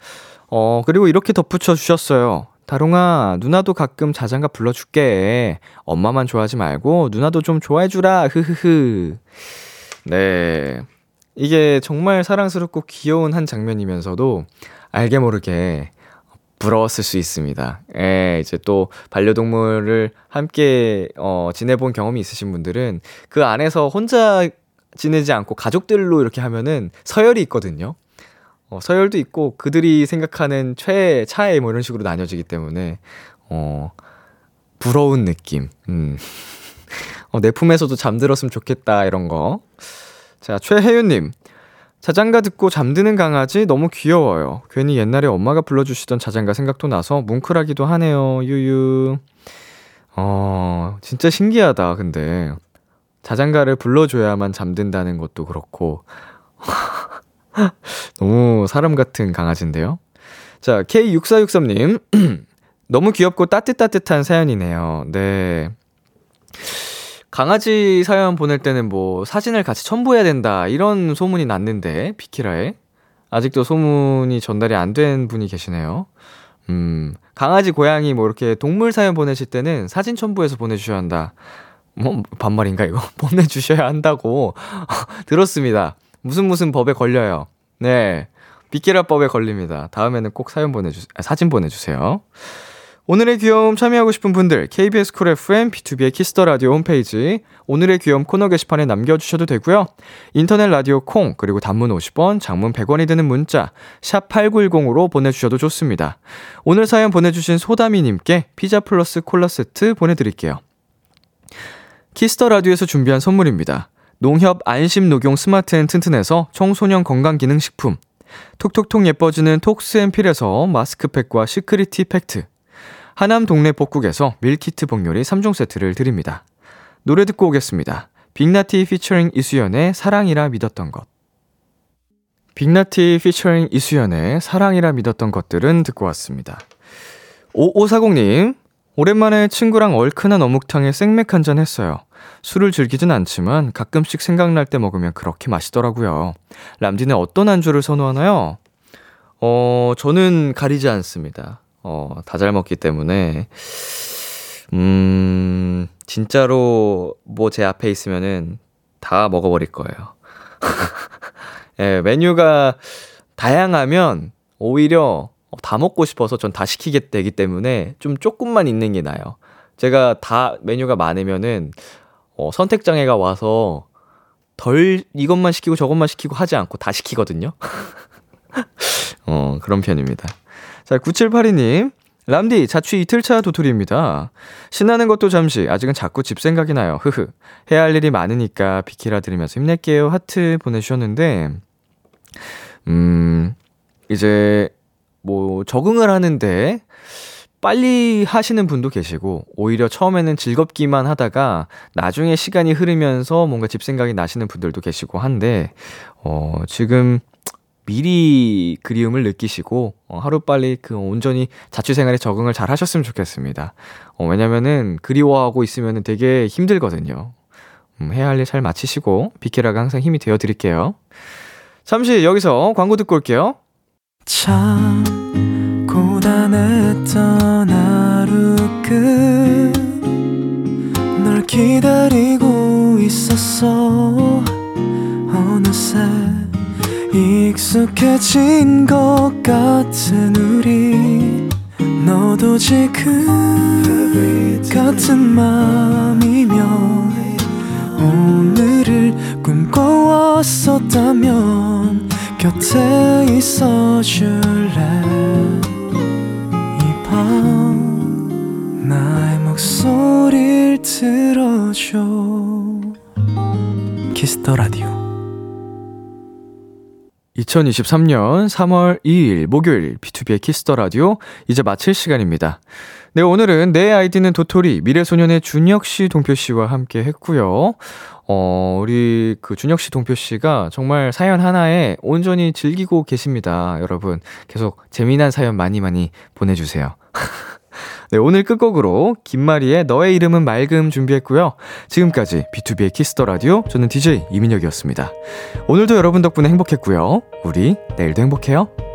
어, 그리고 이렇게 덧붙여 주셨어요. 다롱아, 누나도 가끔 자장가 불러줄게. 엄마만 좋아하지 말고 누나도 좀 좋아해주라. 흐흐흐. 네, 이게 정말 사랑스럽고 귀여운 한 장면이면서도 알게 모르게 부러웠을 수 있습니다. 예, 이제 또 반려동물을 함께 어, 지내본 경험이 있으신 분들은 그 안에서 혼자 지내지 않고 가족들로 이렇게 하면은 서열이 있거든요. 어, 서열도 있고 그들이 생각하는 최애, 차애 뭐 이런 식으로 나뉘어지기 때문에 어, 부러운 느낌. 음. 어, 내 품에서도 잠들었으면 좋겠다 이런 거. 자, 최혜윤님, 자장가 듣고 잠드는 강아지 너무 귀여워요. 괜히 옛날에 엄마가 불러주시던 자장가 생각도 나서 뭉클하기도 하네요. 유유. 어, 진짜 신기하다. 근데 자장가를 불러줘야만 잠든다는 것도 그렇고 너무 사람 같은 강아지인데요. 자, 케이 육사육삼님 너무 귀엽고 따뜻따뜻한 사연이네요. 네, 강아지 사연 보낼 때는 뭐 사진을 같이 첨부해야 된다 이런 소문이 났는데 비키라에 아직도 소문이 전달이 안 된 분이 계시네요. 음, 강아지 고양이 뭐 이렇게 동물 사연 보내실 때는 사진 첨부해서 보내주셔야 한다. 뭐 반말인가 이거 보내주셔야 한다고 들었습니다. 무슨 무슨 법에 걸려요. 네, 빗기라법에 걸립니다. 다음에는 꼭 사연 보내주세요. 아, 사진 보내주세요. 오늘의 귀여움 참여하고 싶은 분들 케이비에스 쿨 에프엠, 비투비의 키스더라디오 홈페이지 오늘의 귀여움 코너 게시판에 남겨주셔도 되고요. 인터넷 라디오 콩, 그리고 단문 오십 원, 장문 백 원이 드는 문자 샵 팔구일공으로 보내주셔도 좋습니다. 오늘 사연 보내주신 소다미님께 피자 플러스 콜라 세트 보내드릴게요. 키스더라디오에서 준비한 선물입니다. 농협 안심녹용 스마트앤 튼튼에서 청소년 건강기능식품, 톡톡톡 예뻐지는 톡스앤필에서 마스크팩과 시크릿티 팩트, 하남 동네 복국에서 밀키트 복요리 삼 종 세트를 드립니다. 노래 듣고 오겠습니다. 빅나티 피처링 이수연의 사랑이라 믿었던 것. 빅나티 피처링 이수연의 사랑이라 믿었던 것들은 듣고 왔습니다. 오오사공님, 오랜만에 친구랑 얼큰한 어묵탕에 생맥 한잔 했어요. 술을 즐기진 않지만 가끔씩 생각날 때 먹으면 그렇게 맛있더라고요. 람디는 어떤 안주를 선호하나요? 어, 저는 가리지 않습니다. 어, 다 잘 먹기 때문에. 음, 진짜로 뭐 제 앞에 있으면은 다 먹어버릴 거예요. 예, 메뉴가 다양하면 오히려 다 먹고 싶어서 전 다 시키게 되기 때문에 좀 조금만 있는 게 나아요. 제가 다 메뉴가 많으면은 어, 선택장애가 와서 덜 이것만 시키고 저것만 시키고 하지 않고 다 시키거든요. 어, 그런 편입니다. 자, 구칠팔이님. 람디, 자취 이틀차 도토리입니다. 신나는 것도 잠시, 아직은 자꾸 집 생각이 나요. 흐흐. 해야 할 일이 많으니까 비키라 들으면서 힘낼게요. 하트 보내주셨는데, 음, 이제, 뭐, 적응을 하는데, 빨리 하시는 분도 계시고, 오히려 처음에는 즐겁기만 하다가, 나중에 시간이 흐르면서 뭔가 집 생각이 나시는 분들도 계시고 한데, 어, 지금, 미리 그리움을 느끼시고 어, 하루빨리 그 온전히 자취생활에 적응을 잘 하셨으면 좋겠습니다. 어, 왜냐면은 그리워하고 있으면은 되게 힘들거든요. 음, 해야 할 일 잘 마치시고 비키라가 항상 힘이 되어드릴게요. 잠시 여기서 광고 듣고 올게요. 참 고단했던 하루 끝 널 기다리고 있었어. 어느새 익숙해진 것 같은 우리 너도 지금 같은 맘이며 오늘을 꿈꿔왔었다면 곁에 있어줄래. 이 밤 나의 목소리를 들어줘. 키스더라디오 이천이십삼년 삼월 이일 목요일 비투비의 키스더라디오 이제 마칠 시간입니다. 네, 오늘은 내 아이디는 도토리, 미래소년의 준혁씨, 동표씨와 함께 했고요. 어, 우리 그 준혁씨, 동표씨가 정말 사연 하나에 온전히 즐기고 계십니다. 여러분 계속 재미난 사연 많이 많이 보내주세요. 네, 오늘 끝곡으로 김마리의 너의 이름은 맑음 준비했고요. 지금까지 비투비의 키스더라디오, 저는 디제이 이민혁이었습니다. 오늘도 여러분 덕분에 행복했고요. 우리 내일도 행복해요.